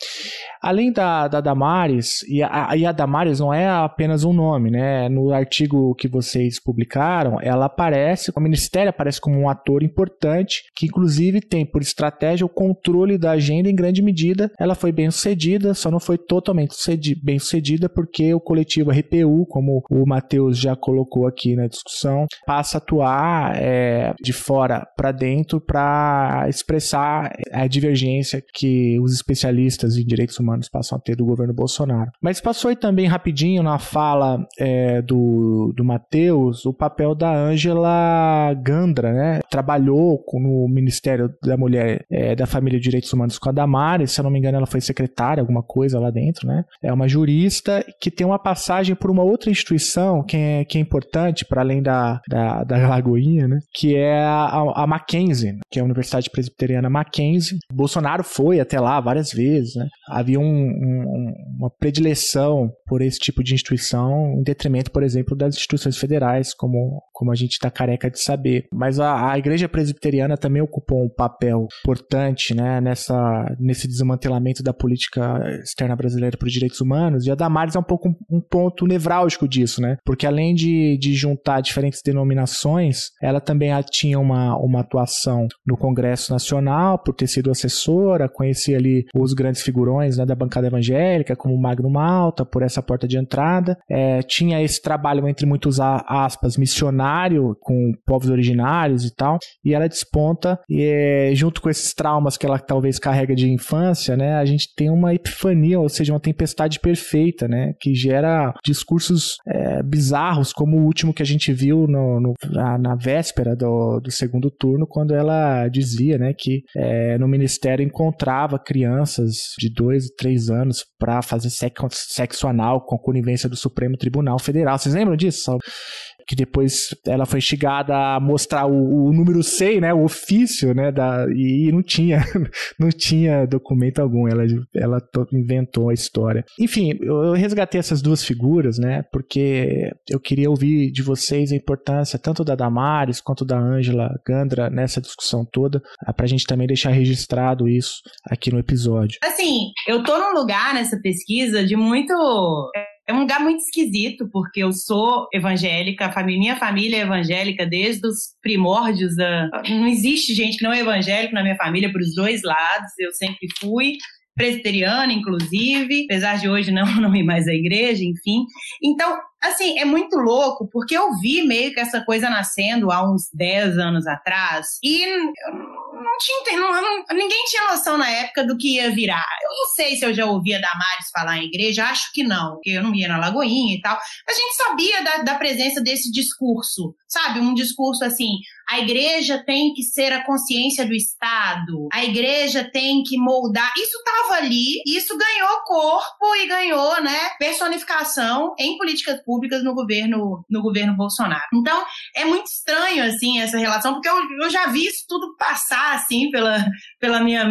Além da, da Damares, e a, e a Damares não é apenas um nome, né, no artigo que vocês publicaram, ela aparece, o Ministério aparece como um ator importante, que inclusive tem por estratégia o controle da agenda em grande medida. Ela foi bem sucedida, só não foi totalmente bem sucedida porque o coletivo R P U, como o Matheus já colocou aqui na discussão, passa a atuar é, de fora para dentro para expressar a divergência que os especialistas em direitos humanos passam a ter do governo Bolsonaro. Mas passou aí também rapidinho na fala é, do, do Matheus o papel da Ângela Gandra, né? Trabalhou no Ministério da Mulher, é, da Família e Direitos Humanos com a Damares, se eu não me engano ela foi secretária, alguma coisa lá dentro, né? É uma jurista que tem uma passagem por uma outra instituição que é, que é importante, para além da, da, da Lagoinha, né? Que é a, a Mackenzie, que é a Universidade Presbiteriana Mackenzie. Bolsonaro foi até lá várias vezes, né? Havia um, um, uma predileção por esse tipo de instituição, em detrimento, por exemplo, das instituições federais, como, como a gente está careca de saber. Mas a, a Igreja Presbiteriana também ocupou um papel importante, né, nessa, nesse desmantelamento da política externa brasileira para os direitos humanos, e a Damares é um pouco um, um ponto nevrálgico disso, né? Porque além de, de juntar diferentes denominações, ela também tinha uma, uma atuação no Congresso Nacional, por ter sido assessora, conhecia ali os grandes figurões, né, da bancada evangélica, como Magno Malta, por essa porta de entrada. É, tinha esse trabalho, entre muitos aspas, missionário com povos originários e tal, e ela desponta, e é, junto com esses traumas que ela talvez carrega de infância, né, a gente tem uma epifania, ou seja, uma tempestade perfeita, né, que gera discursos é, bizarros, como o último que a gente viu no, no, na, na véspera do, do segundo turno, quando ela dizia, né, que é, no ministério encontrava crianças de dois, três anos para fazer sexo, sexo anal com a conivência do Supremo Tribunal Federal. Vocês lembram disso? Que depois ela foi instigada a mostrar o, o número seis, né, o ofício, né, da, e, e não tinha não tinha documento algum, ela, ela inventou a história. Enfim, eu resgatei essas duas figuras, né, porque eu queria ouvir de vocês a importância tanto da Damares quanto da Ângela Gandra nessa discussão toda, pra gente também deixar registrado isso aqui no episódio. Assim, eu tô num lugar nessa pesquisa de muito... É um lugar muito esquisito, porque eu sou evangélica, a família, minha família é evangélica desde os primórdios da... Não existe gente que não é evangélica na minha família, para os dois lados, eu sempre fui presbiteriana, inclusive, apesar de hoje não, não ir mais à igreja, enfim. Então, assim, é muito louco, porque eu vi meio que essa coisa nascendo há uns dez anos atrás, e... Não tinha, não, ninguém tinha noção na época do que ia virar. Eu não sei se eu já ouvia Damares falar em igreja, acho que não, porque eu não ia na Lagoinha e tal. A gente sabia da, da presença desse discurso, sabe? Um discurso assim, a igreja tem que ser a consciência do Estado, a igreja tem que moldar. Isso estava ali, isso ganhou corpo e ganhou, né, personificação em políticas públicas no governo, no governo Bolsonaro. Então, é muito estranho, assim, essa relação, porque eu, eu já vi isso tudo passar, assim, pela, pela minha,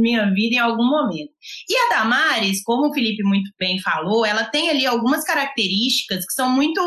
minha vida em algum momento. E a Damares, como o Felipe muito bem falou, ela tem ali algumas características que são muito,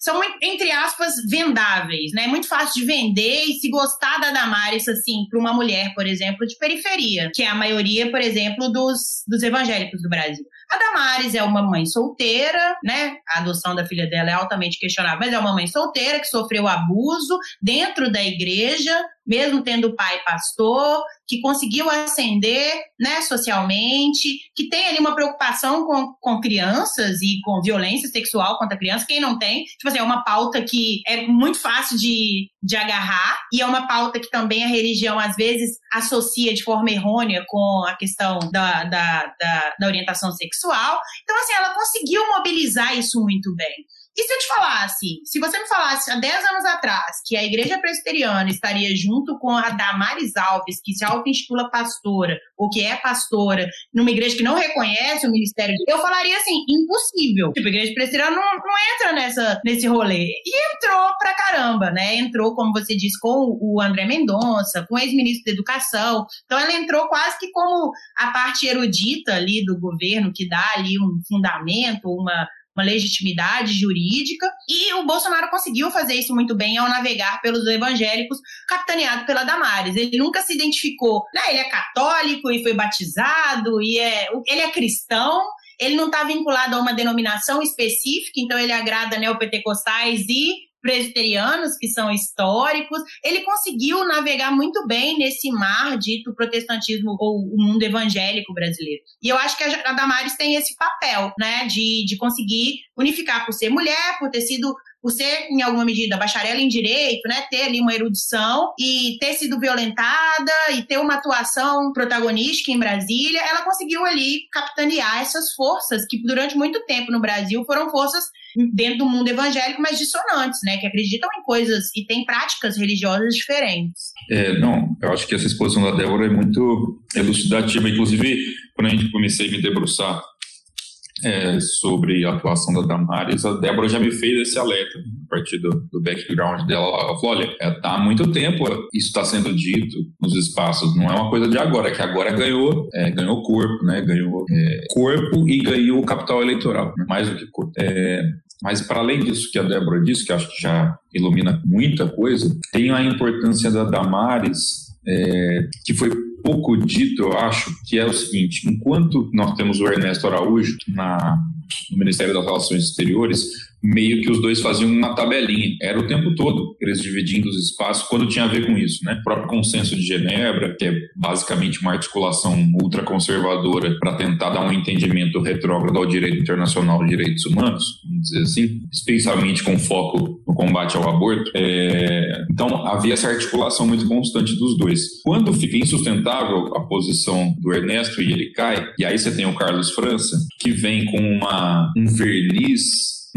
são muito, entre aspas, vendáveis, né? É muito fácil de vender e se gostar da Damares, assim, para uma mulher, por exemplo, de periferia, que é a maioria, por exemplo, dos, dos evangélicos do Brasil. A Damares é uma mãe solteira, né? A adoção da filha dela é altamente questionável, mas é uma mãe solteira que sofreu abuso dentro da igreja, mesmo tendo pai pastor, que conseguiu ascender, né, socialmente, que tem ali uma preocupação com, com crianças e com violência sexual contra crianças. Quem não tem, tipo assim, é uma pauta que é muito fácil de, de agarrar e é uma pauta que também a religião às vezes associa de forma errônea com a questão da, da, da, da orientação sexual. Então, assim, ela conseguiu mobilizar isso muito bem. E se eu te falasse, se você me falasse há dez anos atrás que a Igreja Presbiteriana estaria junto com a Damares Alves, que se auto-intitula pastora, ou que é pastora, numa igreja que não reconhece o ministério, eu falaria assim, impossível. Tipo, a Igreja Presbiteriana não, não entra nessa, nesse rolê. E entrou pra caramba, né? Entrou, como você disse, com o André Mendonça, com o ex-ministro da Educação. Então, ela entrou quase que como a parte erudita ali do governo, que dá ali um fundamento, uma... uma legitimidade jurídica, e o Bolsonaro conseguiu fazer isso muito bem ao navegar pelos evangélicos, capitaneado pela Damares. Ele nunca se identificou, né? Ele é católico e foi batizado, e é, ele é cristão, ele não está vinculado a uma denominação específica, então ele agrada neopentecostais e presbiterianos, que são históricos. Ele conseguiu navegar muito bem nesse mar dito protestantismo ou o mundo evangélico brasileiro. E eu acho que a Damares tem esse papel, né, de, de conseguir unificar por ser mulher, por ter sido, por ser, em alguma medida, bacharel em direito, né, ter ali uma erudição e ter sido violentada e ter uma atuação protagonística em Brasília. Ela conseguiu ali capitanear essas forças que durante muito tempo no Brasil foram forças dentro do mundo evangélico, mas dissonantes, né, que acreditam em coisas e têm práticas religiosas diferentes. É, não, eu acho que essa exposição da Débora é muito elucidativa. Inclusive, quando a gente comecei a me debruçar É, sobre a atuação da Damares, a Débora já me fez esse alerta a partir do, do background dela. Ela falou, olha, é, tá há muito tempo isso está sendo dito nos espaços, não é uma coisa de agora, que agora ganhou é, ganhou corpo, né, ganhou é, corpo e ganhou capital eleitoral, né? Mais do que corpo. É, mas para além disso que a Débora disse, que acho que já ilumina muita coisa, tem a importância da Damares, é, que foi pouco dito, eu acho, que é o seguinte: enquanto nós temos o Ernesto Araújo na, no Ministério das Relações Exteriores, meio que os dois faziam uma tabelinha, era o tempo todo, eles dividindo os espaços quando tinha a ver com isso, né? O próprio Consenso de Genebra, que é basicamente uma articulação ultraconservadora para tentar dar um entendimento retrógrado ao direito internacional de direitos humanos, vamos dizer assim, especialmente com foco no combate ao aborto. É... Então, havia essa articulação muito constante dos dois. Quando fica insustentável a posição do Ernesto e ele cai, e aí você tem o Carlos França, que vem com uma, um verniz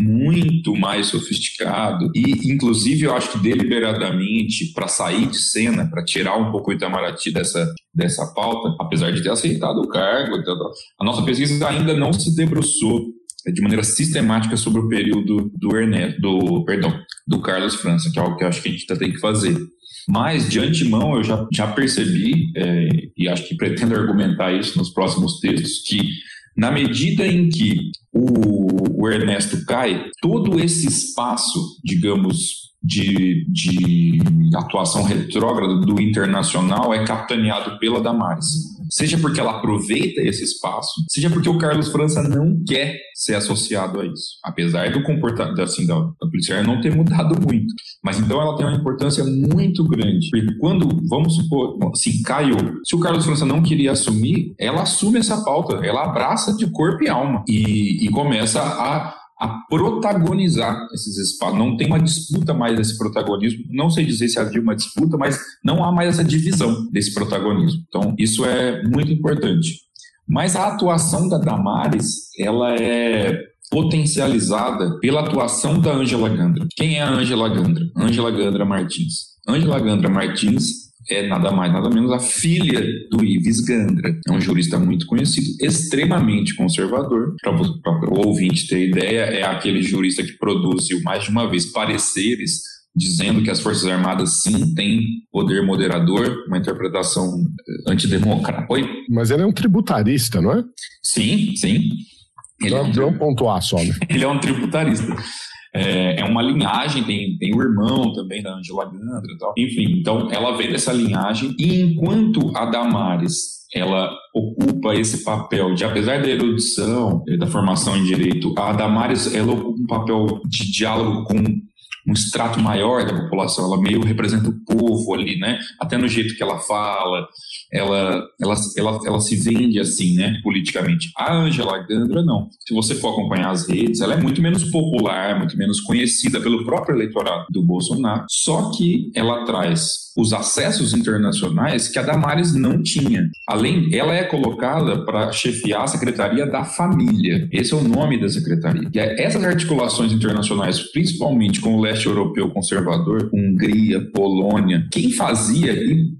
muito mais sofisticado e, inclusive, eu acho que deliberadamente para sair de cena, para tirar um pouco o Itamaraty dessa, dessa pauta, apesar de ter aceitado o cargo. A nossa pesquisa ainda não se debruçou de maneira sistemática sobre o período do Ernesto, do, perdão, do Carlos França, que é algo que eu acho que a gente ainda tem que fazer. Mas, de antemão, eu já, já percebi, é, e acho que pretendo argumentar isso nos próximos textos, que na medida em que o, o Ernesto cai, todo esse espaço, digamos, de, de atuação retrógrada do internacional é capitaneado pela Damares. Seja porque ela aproveita esse espaço, seja porque o Carlos França não quer ser associado a isso, apesar do comportamento, assim, da, da polícia não ter mudado muito. Mas então ela tem uma importância muito grande, porque quando, vamos supor, assim, caiu, se o Carlos França não queria assumir, ela assume essa pauta, ela abraça de corpo e alma e, e começa a a protagonizar esses espaços. Não tem uma disputa mais desse protagonismo, não sei dizer se havia uma disputa, mas não há mais essa divisão desse protagonismo. Então, isso é muito importante. Mas a atuação da Damares, ela é potencializada pela atuação da Ângela Gandra. Quem é a Ângela Gandra? Ângela Gandra Martins. Ângela Gandra Martins é nada mais, nada menos a filha do Ives Gandra. É um jurista muito conhecido, extremamente conservador. Para o ouvinte ter ideia, é aquele jurista que produziu mais de uma vez pareceres dizendo que as Forças Armadas sim têm poder moderador, uma interpretação antidemocrática. Oi? Mas ele é um tributarista, não é? Sim, sim. Ele não, é um, não pontuar só, né? Ele é um tributarista. É, é uma linhagem, tem, tem o irmão também da Ângela Gandra e tal. Enfim, então ela vem dessa linhagem e enquanto a Damares, ela ocupa esse papel de, apesar da erudição, da formação em direito, a Damares, ela ocupa um papel de diálogo com um extrato maior da população, ela meio representa o povo ali, né? Até no jeito que ela fala, ela, ela, ela, ela se vende assim, né? Politicamente. A Ângela Gandra, não. Se você for acompanhar as redes, ela é muito menos popular, muito menos conhecida pelo próprio eleitorado do Bolsonaro, só que ela traz os acessos internacionais que a Damares não tinha. Além, ela é colocada para chefiar a Secretaria da Família. Esse é o nome da secretaria. E essas articulações internacionais, principalmente com o leste europeu conservador, Hungria, Polônia, quem fazia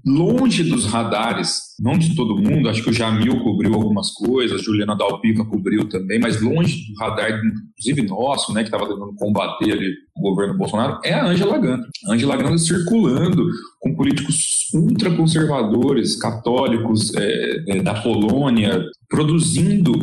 longe dos radares, não de todo mundo, acho que o Jamil cobriu algumas coisas, a Juliana Dalpiva cobriu também, mas longe do radar, inclusive nosso, né, que estava tentando combater ali o governo Bolsonaro, é a Ângela Gandra. A Ângela Gandra circulando com políticos ultraconservadores, católicos é, é, da Polônia, produzindo...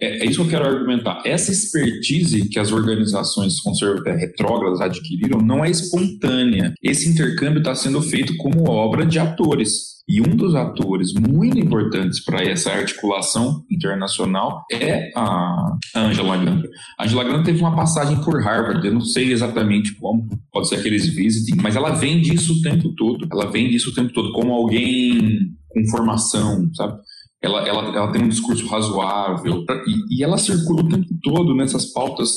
É isso que eu quero argumentar. Essa expertise que as organizações conservadoras retrógradas adquiriram não é espontânea. Esse intercâmbio está sendo feito como obra de atores. E um dos atores muito importantes para essa articulação internacional é a Ângela Gandra. A Ângela Gandra teve uma passagem por Harvard, eu não sei exatamente como, pode ser que eles visitem, mas ela vem disso o tempo todo. Ela vem disso o tempo todo como alguém com formação, sabe? Ela, ela, ela tem um discurso razoável e, e ela circula o tempo todo nessas pautas,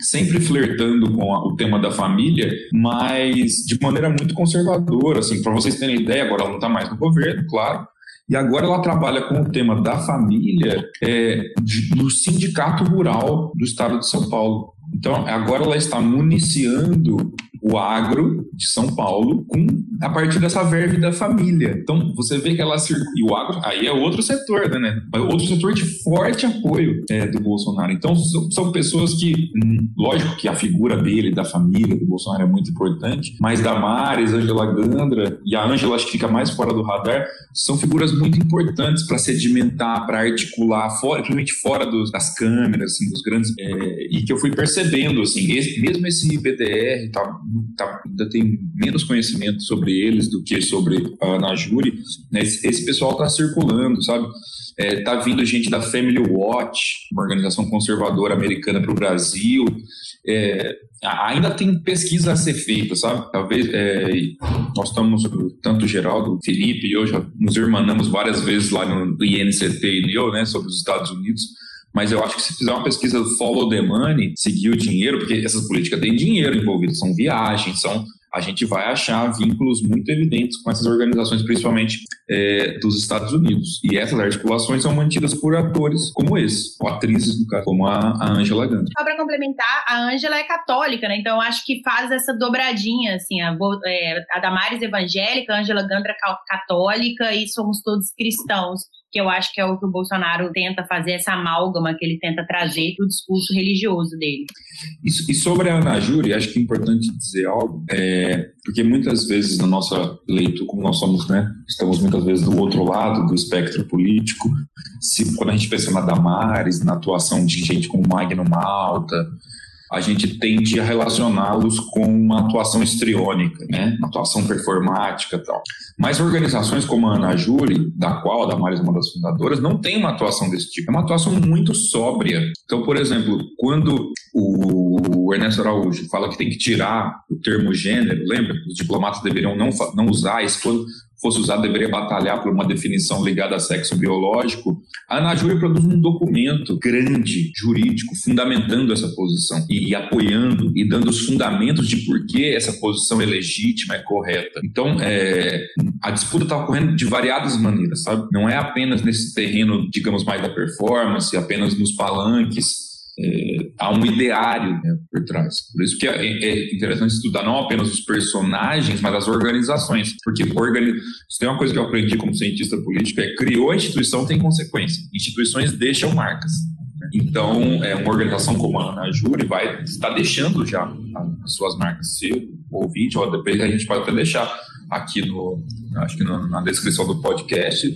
sempre flertando com a, o tema da família, mas de maneira muito conservadora. Assim, para vocês terem ideia, agora ela não está mais no governo, claro, e agora ela trabalha com o tema da família é, de, do sindicato rural do estado de São Paulo. Então, agora ela está municiando o agro de São Paulo com, a partir dessa verve da família. Então, você vê que ela circula... E o agro, aí é outro setor, né? Outro setor de forte apoio é, do Bolsonaro. Então, são, são pessoas que... Lógico que a figura dele, da família, do Bolsonaro é muito importante, mas Damares, Ângela Gandra e a Ângela, acho que fica mais fora do radar, são figuras muito importantes para sedimentar, para articular, fora, principalmente fora dos, das câmeras, assim, dos grandes... É, e que eu fui percebendo Percebendo, assim, esse, mesmo esse I B D R tá, tá, ainda tem menos conhecimento sobre eles do que sobre a ANAJURE, né? esse, esse pessoal está circulando, sabe? É, tá vindo gente da Family Watch, uma organização conservadora americana para o Brasil. É, ainda tem pesquisa a ser feita, sabe? Talvez é, nós estamos, tanto o Geraldo, o Felipe e eu já nos irmanamos várias vezes lá no, no I N C T e no I O, né, sobre os Estados Unidos. Mas eu acho que se fizer uma pesquisa follow the money, seguir o dinheiro, porque essas políticas têm dinheiro envolvido, são viagens, são, a gente vai achar vínculos muito evidentes com essas organizações, principalmente é, dos Estados Unidos. E essas articulações são mantidas por atores como esse, ou atrizes, no caso, como a Ângela Gandra. Só para complementar, a Ângela é católica, né? Então eu acho que faz essa dobradinha, assim, a, é, a Damares evangélica, a Ângela Gandra católica e somos todos cristãos. Que eu acho que é o que o Bolsonaro tenta fazer, essa amálgama que ele tenta trazer do discurso religioso dele. Isso, e sobre a ANAJURE, acho que é importante dizer algo, é, porque muitas vezes na nossa leitura, como nós somos, né, estamos muitas vezes do outro lado do espectro político, se, quando a gente pensa na Damares, na atuação de gente como Magno Malta, a gente tende a relacioná-los com uma atuação histriônica, né? Uma atuação performática e tal. Mas organizações como a ANAJURE, da qual a Damares é uma das fundadoras, não tem uma atuação desse tipo. É uma atuação muito sóbria. Então, por exemplo, quando o Ernesto Araújo fala que tem que tirar o termo gênero, lembra? Os diplomatas deveriam não, não usar isso quando... fosse usado, deveria batalhar por uma definição ligada a sexo biológico. A ANAJURE produz um documento grande, jurídico, fundamentando essa posição e, e apoiando e dando os fundamentos de por que essa posição é legítima, é correta. Então, é, a disputa está ocorrendo de variadas maneiras, sabe? Não é apenas nesse terreno, digamos, mais da performance, apenas nos palanques, é, há um ideário, né, por trás. Por isso que é, é interessante estudar não apenas os personagens, mas as organizações. Porque organiz... isso tem uma coisa que eu aprendi como cientista político, é criou a instituição tem consequência. Instituições deixam marcas. Então, é, uma organização como a ANAJURE vai estar deixando já as suas marcas. Se o ouvinte, ou depois a gente pode até deixar aqui no, acho que no, na descrição do podcast,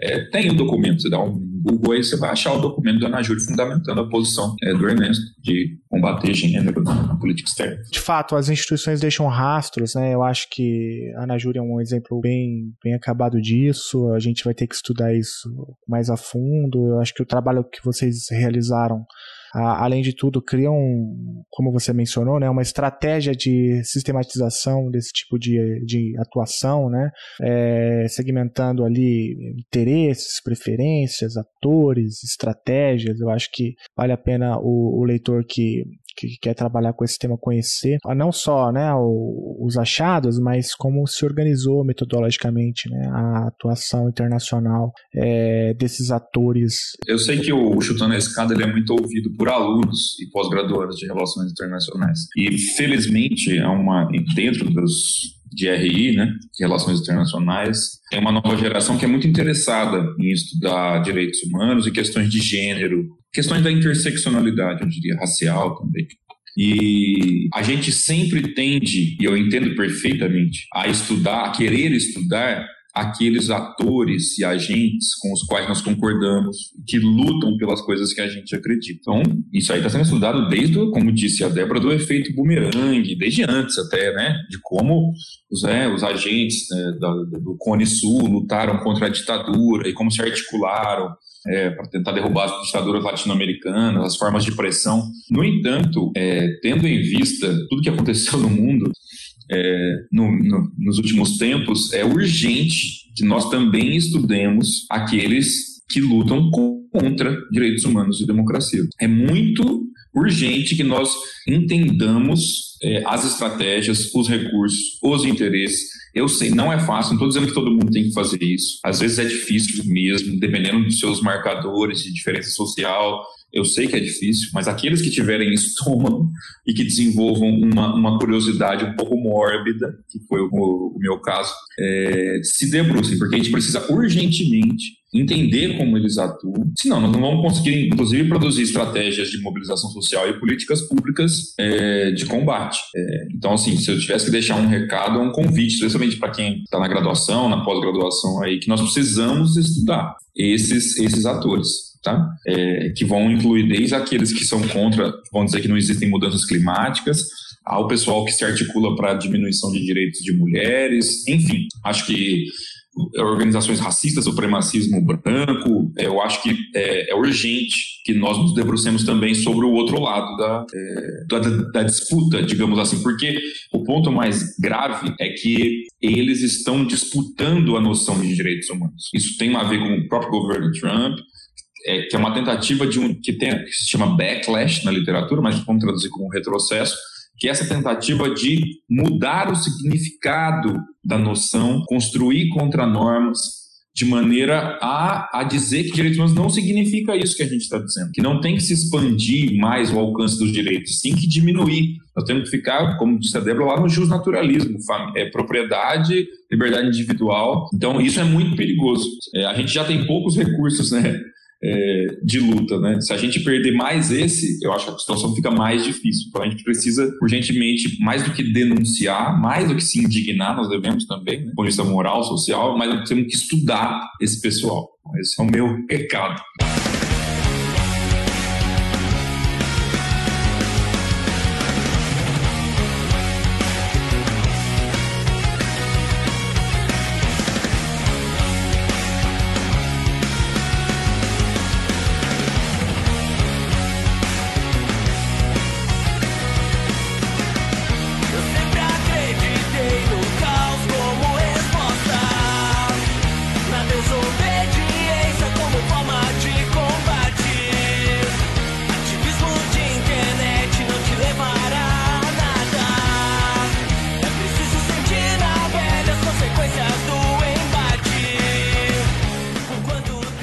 é, tem um documento, você dá um Google aí, você vai achar o documento da ANAJURE fundamentando a posição é, do Ernesto de combater gênero na, na política externa. De fato, as instituições deixam rastros, né? Eu acho que a ANAJURE é um exemplo bem, bem acabado disso, a gente vai ter que estudar isso mais a fundo. Eu acho que o trabalho que vocês realizaram, além de tudo, criam, como você mencionou, né, uma estratégia de sistematização desse tipo de, de atuação, né, é, segmentando ali interesses, preferências, atores, estratégias. Eu acho que vale a pena o, o leitor que, que quer trabalhar com esse tema conhecer, não só, né, o, os achados, mas como se organizou metodologicamente, né, a atuação internacional é, desses atores. Eu sei que o Chutando a Escada ele é muito ouvido por alunos e pós-graduados de relações internacionais. E, felizmente, é uma, dentro dos, de R I, né, de relações internacionais, tem uma nova geração que é muito interessada em estudar direitos humanos e questões de gênero, questões da interseccionalidade, eu diria, racial também. E a gente sempre tende, e eu entendo perfeitamente, a estudar, a querer estudar aqueles atores e agentes com os quais nós concordamos, que lutam pelas coisas que a gente acredita. Então, isso aí está sendo estudado desde, como disse a Débora, do efeito bumerangue, desde antes até, né, de como os, é, os agentes, né, do, do Cone Sul lutaram contra a ditadura e como se articularam é, para tentar derrubar as ditaduras latino-americanas, as formas de pressão. No entanto, é, tendo em vista tudo que aconteceu no mundo, É, no, no, nos últimos tempos, é urgente que nós também estudemos aqueles que lutam contra direitos humanos e democracia. É muito urgente que nós entendamos é, as estratégias, os recursos, os interesses. Eu sei, não é fácil, não estou dizendo que todo mundo tem que fazer isso. Às vezes é difícil mesmo, dependendo dos seus marcadores de diferença social. Eu sei que é difícil, mas aqueles que tiverem estômago e que desenvolvam uma, uma curiosidade um pouco mórbida, que foi o, o meu caso, é, se debrucem, porque a gente precisa urgentemente entender como eles atuam, senão nós não vamos conseguir, inclusive, produzir estratégias de mobilização social e políticas públicas é, de combate. É, então, assim, se eu tivesse que deixar um recado, um convite, especialmente para quem está na graduação, na pós-graduação, aí, que nós precisamos estudar esses, esses atores. Tá? É, que vão incluir desde aqueles que são contra, vão dizer que não existem mudanças climáticas, ao pessoal que se articula para a diminuição de direitos de mulheres, enfim, acho que organizações racistas, supremacismo branco, eu acho que é, é urgente que nós nos debrucemos também sobre o outro lado da, é, da, da disputa, digamos assim, porque o ponto mais grave é que eles estão disputando a noção de direitos humanos. Isso tem a ver com o próprio governo Trump, É, que é uma tentativa de um que, tem, que se chama backlash na literatura, mas vamos traduzir como retrocesso, que é essa tentativa de mudar o significado da noção, construir contra-normas, de maneira a, a dizer que direitos humanos não significa isso que a gente está dizendo, que não tem que se expandir mais o alcance dos direitos, sim que diminuir. Nós temos que ficar, como disse a Débora, lá no jusnaturalismo, é, propriedade, liberdade individual. Então, isso é muito perigoso. É, a gente já tem poucos recursos, né? É, de luta, né? Se a gente perder mais esse, eu acho que a situação fica mais difícil. Então a gente precisa urgentemente, mais do que denunciar, mais do que se indignar, nós devemos também, né? Com isso, moral, social, mas nós temos que estudar esse pessoal. Esse é o meu recado. Obediência como forma de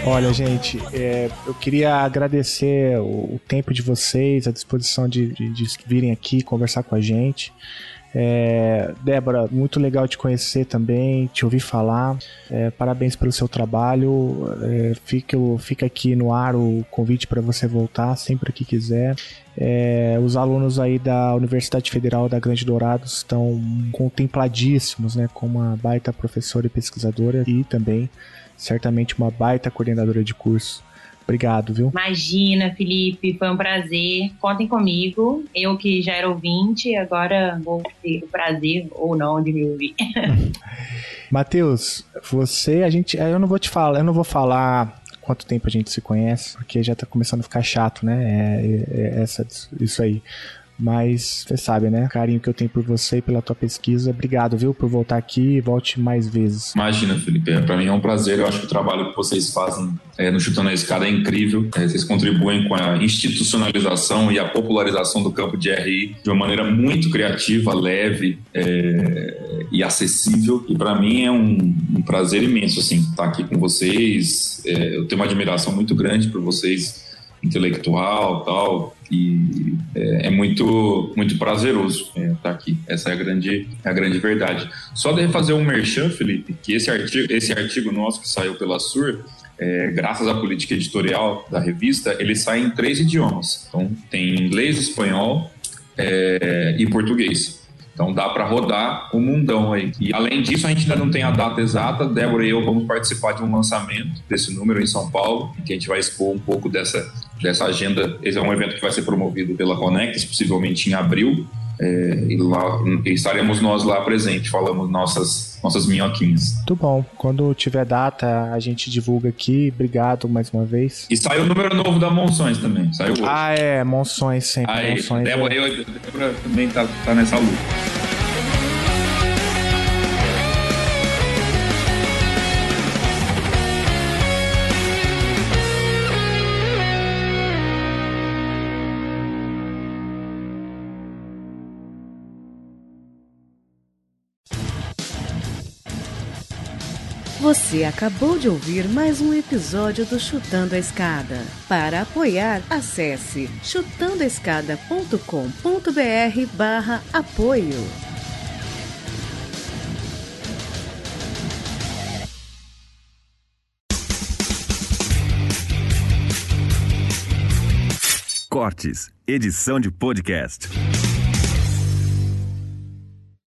Olha, gente, é, eu queria agradecer o, o tempo de vocês, a disposição de, de, de virem aqui conversar com a gente. É, Débora, muito legal te conhecer também, te ouvir falar. É, parabéns pelo seu trabalho. É, fica, fica aqui no ar o convite para você voltar sempre que quiser. É, os alunos aí da Universidade Federal da Grande Dourados estão contempladíssimos, né, com uma baita professora e pesquisadora e também, certamente, uma baita coordenadora de curso. Obrigado, viu? Imagina, Felipe, foi um prazer. Contem comigo. Eu que já era ouvinte, agora vou ter o prazer, ou não, de me ouvir. Matheus, você, a gente, eu não vou te falar, eu não vou falar quanto tempo a gente se conhece, porque já tá começando a ficar chato, né? É, é, é essa, isso aí. Mas você sabe, né? O carinho que eu tenho por você e pela tua pesquisa. Obrigado, viu? Por voltar aqui e volte mais vezes. Imagina, Felipe. Pra mim é um prazer. Eu acho que o trabalho que vocês fazem é, no Chutando a Escada é incrível. É, vocês contribuem com a institucionalização e a popularização do campo de R I de uma maneira muito criativa, leve é, e acessível. E pra mim é um, um prazer imenso, assim, estar aqui com vocês. É, eu tenho uma admiração muito grande por vocês, intelectual e tal, e é, é muito, muito prazeroso estar é, tá aqui. Essa é a grande, a grande verdade. Só de fazer um merchan, Felipe, que esse artigo, esse artigo nosso que saiu pela S U R, é, graças à política editorial da revista, ele sai em três idiomas. Então, tem inglês, espanhol é, e português. Então dá para rodar o mundão aí. E além disso, a gente ainda não tem a data exata. Débora e eu vamos participar de um lançamento desse número em São Paulo, em que a gente vai expor um pouco dessa, dessa agenda. Esse é um evento que vai ser promovido pela Conectas, possivelmente em abril. É, e lá e estaremos nós lá presentes, falamos nossas, nossas minhoquinhas. Muito bom, quando tiver data a gente divulga aqui, obrigado mais uma vez. E saiu o número novo da Monções também, saiu hoje. Ah é, Monções sempre. Aí, Monções, Débora, é... eu, Débora também tá, tá nessa luta. Você acabou de ouvir mais um episódio do Chutando a Escada. Para apoiar, acesse chutandoaescada.com.br barra apoio. Cortes, edição de podcast.